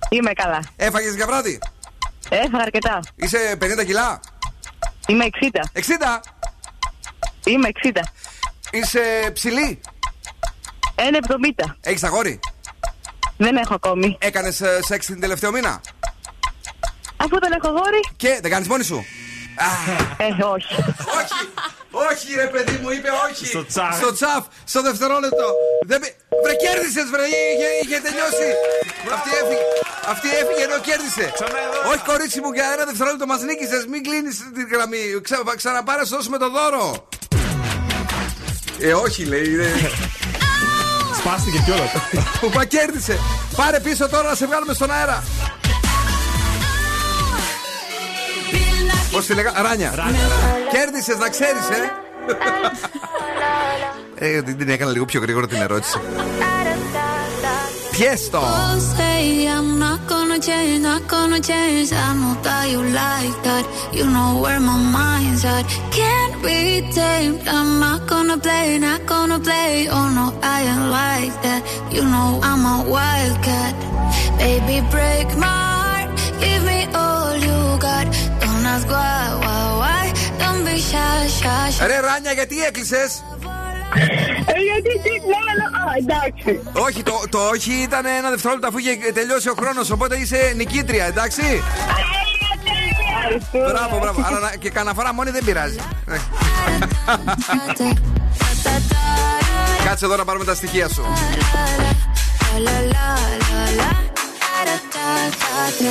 Είμαι καλά. Έφαγες για βράδυ? Έφαγα αρκετά. Είσαι 50 κιλά? Είμαι 60. 60? Είμαι 60. Είσαι ψηλή? 1,70. Έχεις αγόρι? Δεν έχω ακόμη. Έκανες σεξ την τελευταίο μήνα? Αφού δεν έχω αγόρι. Και δεν κάνεις μόνη σου? Όχι. Όχι ρε παιδί μου, είπε όχι. Στο τσαφ, στο δευτερόλεπτο. Βρε, κέρδισες βρε, είχε τελειώσει. Αυτή έφυγε ενώ κέρδισε. Όχι κορίτσι μου, για ένα δευτερόλεπτο μας νίκησες. Μην κλείνεις την γραμμή. Ξαναπάρε, σου δώσουμε το δώρο. Όχι λέει. Σπάστηκε κιόλας. Πα κέρδισε. Πάρε πίσω τώρα να σε βγάλουμε στον αέρα. Πώς τη λέγα, Ράνια. Κέρδισες, να ξέρεις, Την έκανα λίγο πιο γρήγορα την ερώτηση. Πιες το. Ρε Ράνια, γιατί έκλεισες? Γιατί εντάξει. Όχι, το όχι ήταν ένα δευτερόλεπτο αφού είχε τελειώσει ο χρόνος. Οπότε είσαι νικήτρια, εντάξει? Μπράβο. Αλλά και κανένα φορά μόνη δεν πειράζει. Κάτσε εδώ να πάρουμε τα στοιχεία σου.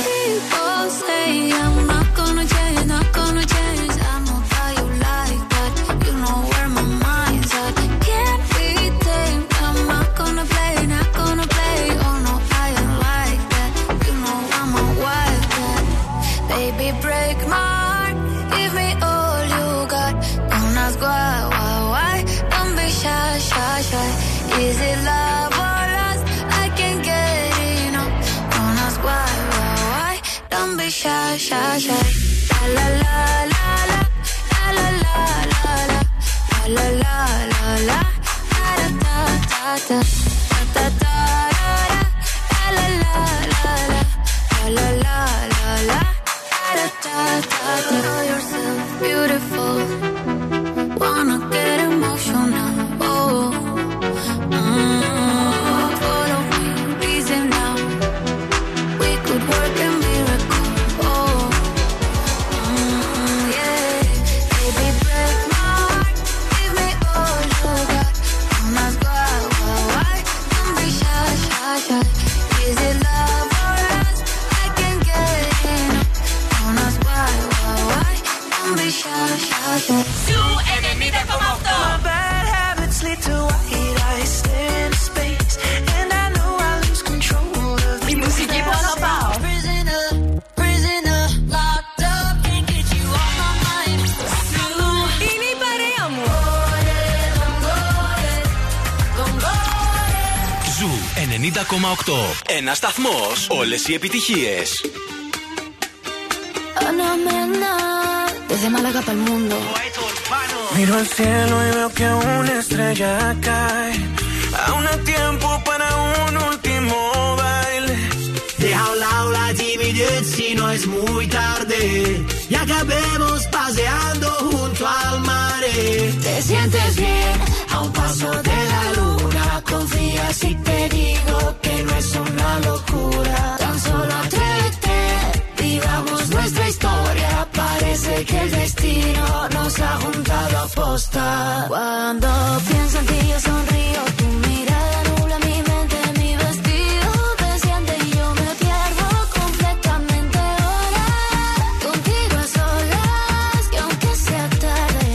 People say I'm not gonna change, not gonna change. I know how you like that. You know where my mind's at. Can't be tamed. I'm not gonna play, not gonna play. Oh no, I ain't like that. You know I'm a wild cat. Baby, break my heart. Give me all you got. Don't ask why. Don't be shy. Is it love or lust? I can't get enough. Don't ask why. Don't be shy. La la la la, la la la la, la la la la, da da da da, da da da, la la la la, la la la la, da da da da. Call yourself beautiful, wanna get emotional. Η μουσική που αγαπάω. Είναι η παρέα μου. Ζου 90,8. Ένας σταθμός, όλες οι επιτυχίες. Desde Málaga para el mundo. Miro al cielo y veo que una estrella cae. Aún hay tiempo para un último baile. Deja a un lado la timidez si no es muy tarde. Y acabemos paseando junto al mar. Te sientes bien a un paso de la luna. Confía si te digo que no es una locura. Tan solo atrévete. Vivamos nuestra historia, parece que el destino nos ha juntado a posta. Cuando pienso en ti yo sonrío, tu mirada nubla mi mente, mi vestido desciende y yo me pierdo completamente ahora. Contigo a solas, que aunque sea tarde,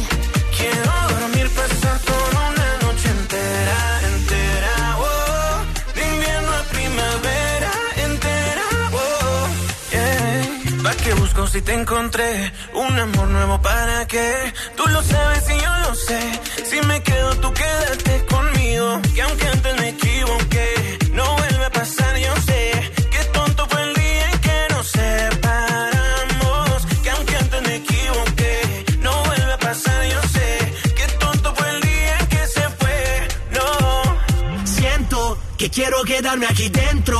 quiero dormir pasar toda una noche entera, entera, oh, de invierno a primavera, entera, oh, yeah. ¿Para qué busco si te encontré? Un amor nuevo, ¿para qué? Tú lo sabes y yo lo sé. Si me quedo, tú quédate conmigo. Que aunque antes me equivoqué, no vuelve a pasar, yo sé. Qué tonto fue el día en que nos separamos. Que aunque antes me equivoqué, no vuelve a pasar, yo sé. Qué tonto fue el día en que se fue, no. Siento que quiero quedarme aquí dentro.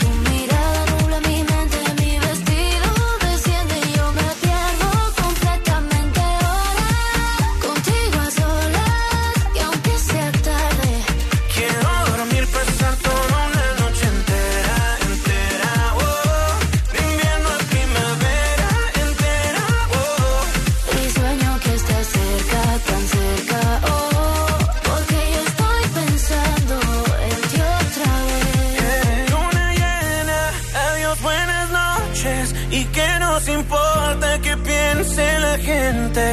tu mirada nubla mi mente, mi vestido desciende y yo me pierdo completamente. La gente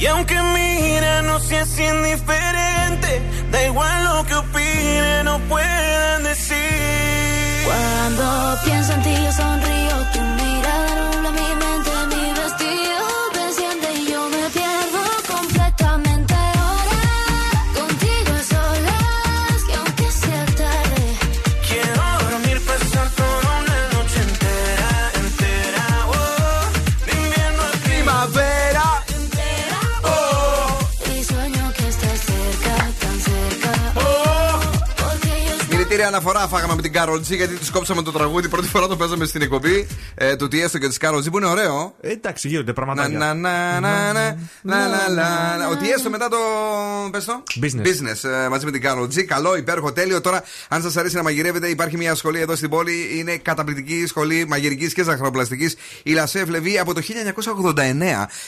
y aunque mira no seas indiferente, da igual lo que opinen o puedan decir. Cuando pienso en ti yo sonrío, tu mirada nubla mi mente, mi vestido desciende y yo me pierdo completamente ahora. Contigo a solas, que aunque sea tarde, quiero dormir pasar toda una noche entera, entera, oh, de invierno a primavera. Αναφορά φάγαμε με την Κάρολ Τζι, γιατί τη κόψαμε το τραγούδι. Πρώτη φορά το παίζαμε στην εκπομπή του Τιέστο και τη Κάρολ Τζι, που είναι ωραίο. Εντάξει, γίνονται πραγματάκια. Ο Τιέστο μετά το. Πες το. Business. Μαζί με την Κάρολ Τζι. Καλό, υπέροχο, τέλειο. Τώρα, αν σας αρέσει να μαγειρεύετε, υπάρχει μια σχολή εδώ στην πόλη. Είναι καταπληκτική σχολή μαγειρικής και ζαχαροπλαστικής. Η La Chef Levi από το 1989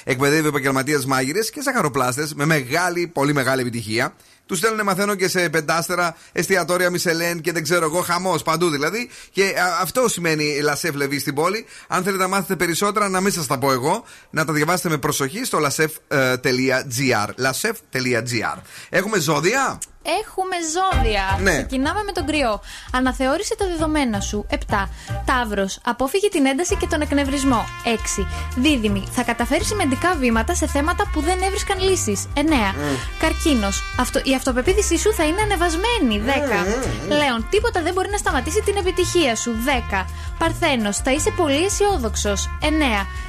εκπαιδεύει επαγγελματίες μάγειρες και ζαχαροπλάστες με μεγάλη, πολύ μεγάλη επιτυχία. Τους στέλνουν μαθαίνω και σε πεντάστερα, εστιατόρια Μισελέν και δεν ξέρω εγώ, χαμός παντού δηλαδή. Και αυτό σημαίνει La Chef Levi στην πόλη. Αν θέλετε να μάθετε περισσότερα, να μην σας τα πω εγώ, να τα διαβάσετε με προσοχή στο lachef.gr. lachef.gr. Έχουμε ζώδια. Έχουμε ζώδια. Ναι. Ξεκινάμε με τον Κριό. Αναθεώρησε τα δεδομένα σου. 7. Ταύρος. Απόφυγε την ένταση και τον εκνευρισμό. 6. Δίδυμη. Θα καταφέρει σημαντικά βήματα σε θέματα που δεν έβρισκαν λύσεις. 9. Καρκίνος. Η αυτοπεποίθησή σου θα είναι ανεβασμένη. 10. Λέων. Τίποτα δεν μπορεί να σταματήσει την επιτυχία σου. 10. Παρθένος. Θα είσαι πολύ αισιόδοξος. 9.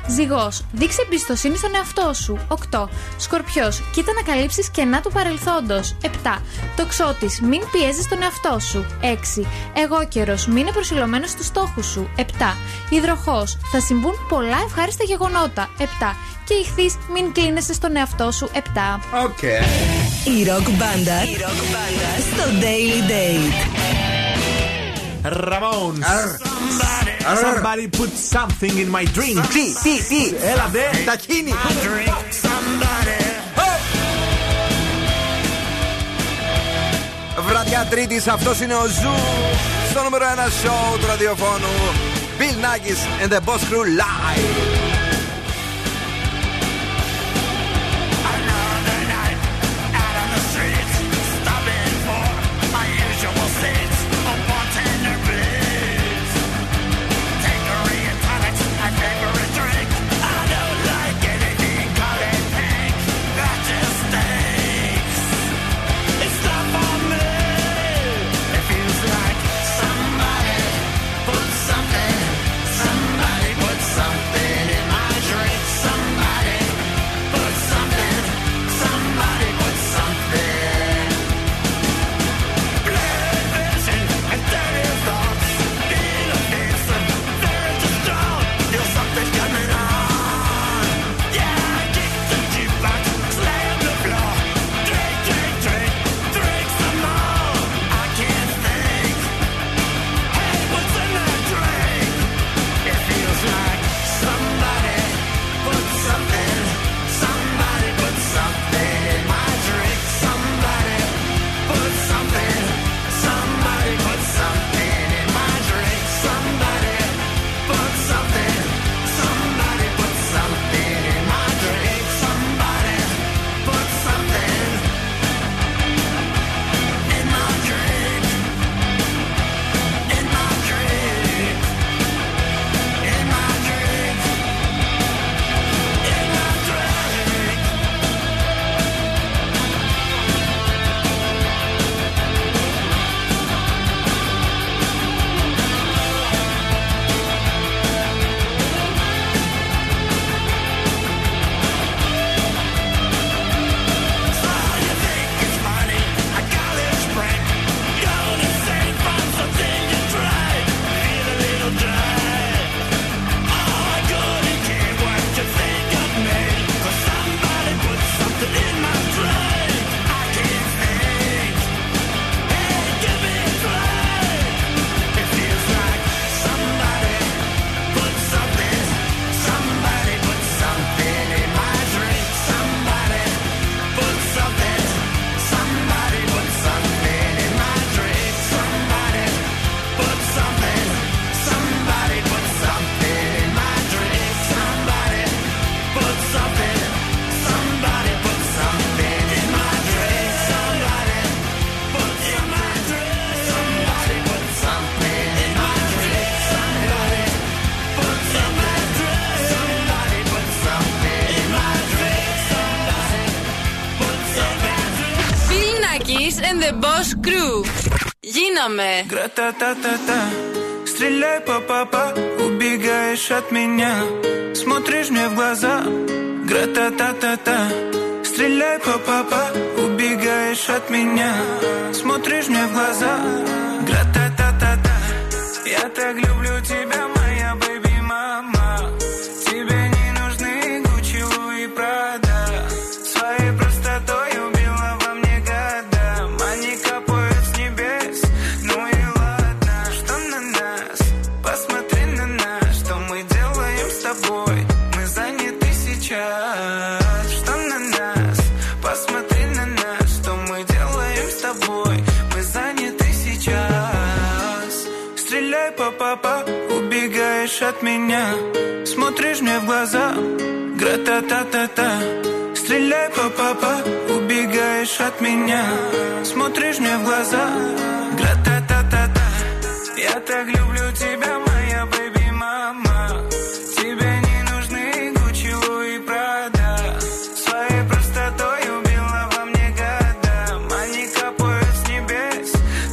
Ζυγός. Δείξε εμπιστοσύνη στον εαυτό σου. 8. Σκορπιός. Κοίτα να καλύψεις κενά του παρελθόντος. 7. Τοξότης, μην πιέζεις τον εαυτό σου. 6. Εγώκερος, μην είναι προσιλωμένος στους στόχους σου. 7. Υδροχός, θα συμβούν πολλά ευχάριστα γεγονότα. 7. Και ηχθείς, μην κλίνεσαι στον εαυτό σου. 7. Okay. Η ροκ μπάντα στο Daily Date. Ramones. Somebody put something in my drink. Τι, έλα δε, τα κίνη. Βραδιά Τρίτης, αυτός είναι ο Zoo. Στο νούμερο 1 show του ραδιοφώνου. Bill Nakis and the Boss Crew live. Та-та-та-та, стреляй, папа, убегаешь от меня. Смотришь мне в глаза, гра-та-та-та-та. Стреляй, папа, убегаешь от меня. Смотришь мне в глаза, гра-та-та-та-та. Я так люблю тебя, моя baby mama. Тебе не нужны Gucci, Louis, Prada. Своей простотой убила во мне года. Они капают с небес. От меня смотришь мне в глаза, гра-та-та-та-та. Стреляй, папа, убегаешь от меня. Смотришь мне в глаза, гра-та-та-та-та. Я так люблю тебя, моя baby mama. Тебе не нужны Gucci, Louis, Prada. Своей простотой убила во мне года. Они капают с небес,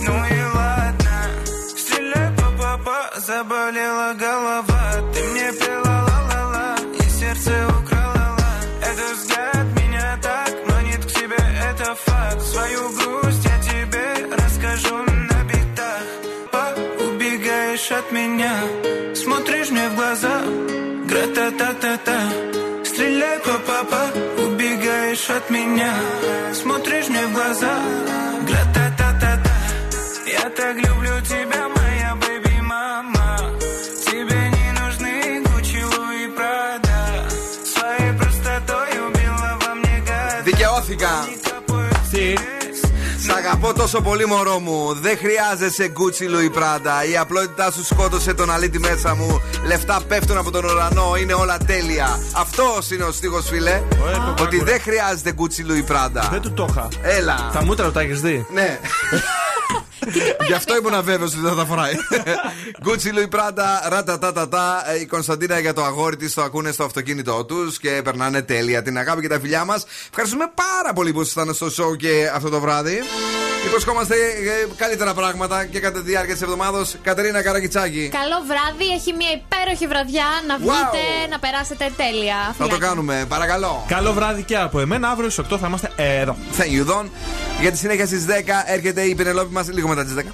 ну и ладно. Стреляй, папа, заболела голова. От меня смотришь мне в глаза, гра-та-та-та-та. Стреляй, папа, убегаешь от меня. Смотришь мне в глаза, гра-та-та-та-та. Я так люблю тебя, моя бэйби. Δικαιώθηκα. Τι? Σ' αγαπώ τόσο πολύ, μωρό μου. Δεν χρειάζεσαι Gucci Louis Prada. Η απλότητά σου σκότωσε τον αλήτη μέσα μου. Λεφτά πέφτουν από τον ουρανό, είναι όλα τέλεια. Αυτός είναι ο στίχος, φίλε. Ότι δεν χρειάζεται Gucci Louis Prada. Δεν του το είχα. Έλα. Τα μούτρα τα έχεις δει. Ναι. Γι' αυτό ήμουν βέβαιος ότι δεν θα φοράει. Gucci Louis Prada, ρατατατατά. Η Κωνσταντίνα για το αγόρι της το ακούνε στο αυτοκίνητό τους και περνάνε τέλεια. Την αγάπη και τα φιλιά μας. Ευχαριστούμε πάρα πολύ που ήσασταν στο show και αυτό το βράδυ. Υποσχόμαστε καλύτερα πράγματα και κατά τη διάρκεια της εβδομάδας. Κατερίνα Καρακιτσάκη. Καλό βράδυ, έχει μια υπέροχη βραδιά. Να βγείτε, να περάσετε τέλεια. Θα το κάνουμε, παρακαλώ. Καλό βράδυ και από εμένα. Αύριο στις 8 θα είμαστε εδώ. Thank you, Don. Για τη συνέχεια στις 10 έρχεται η Πινελόπη μας, λίγο μετά τις 10.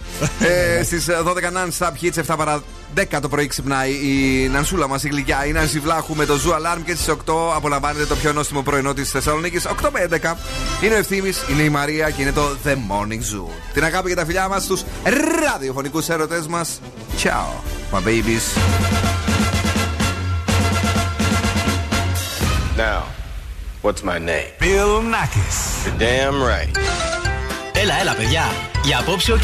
Στις 12 non-stop hits, 7 παρα 10 το πρωί ξυπνάει η Νανσούλα μας, η γλυκιά. Η Νανση Βλάχου με το Zoo Alarm και στις 8 απολαμβάνεται το πιο νόστιμο πρωινό της Θεσσαλονίκης. 8 με 11 είναι ο Ευθύμης, είναι η Μαρία και είναι το The Morning Zoo. Την αγάπη και τα φιλιά μας στους ραδιοφωνικούς έρωτες μας. Ciao, my babies. Now, what's my name? Bill Nakis. You're damn right. Έλα, παιδιά, για απόψε Ο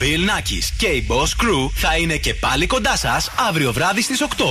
Bill Nakis και η Boss Crew θα είναι και πάλι κοντά σας αύριο βράδυ στις 8.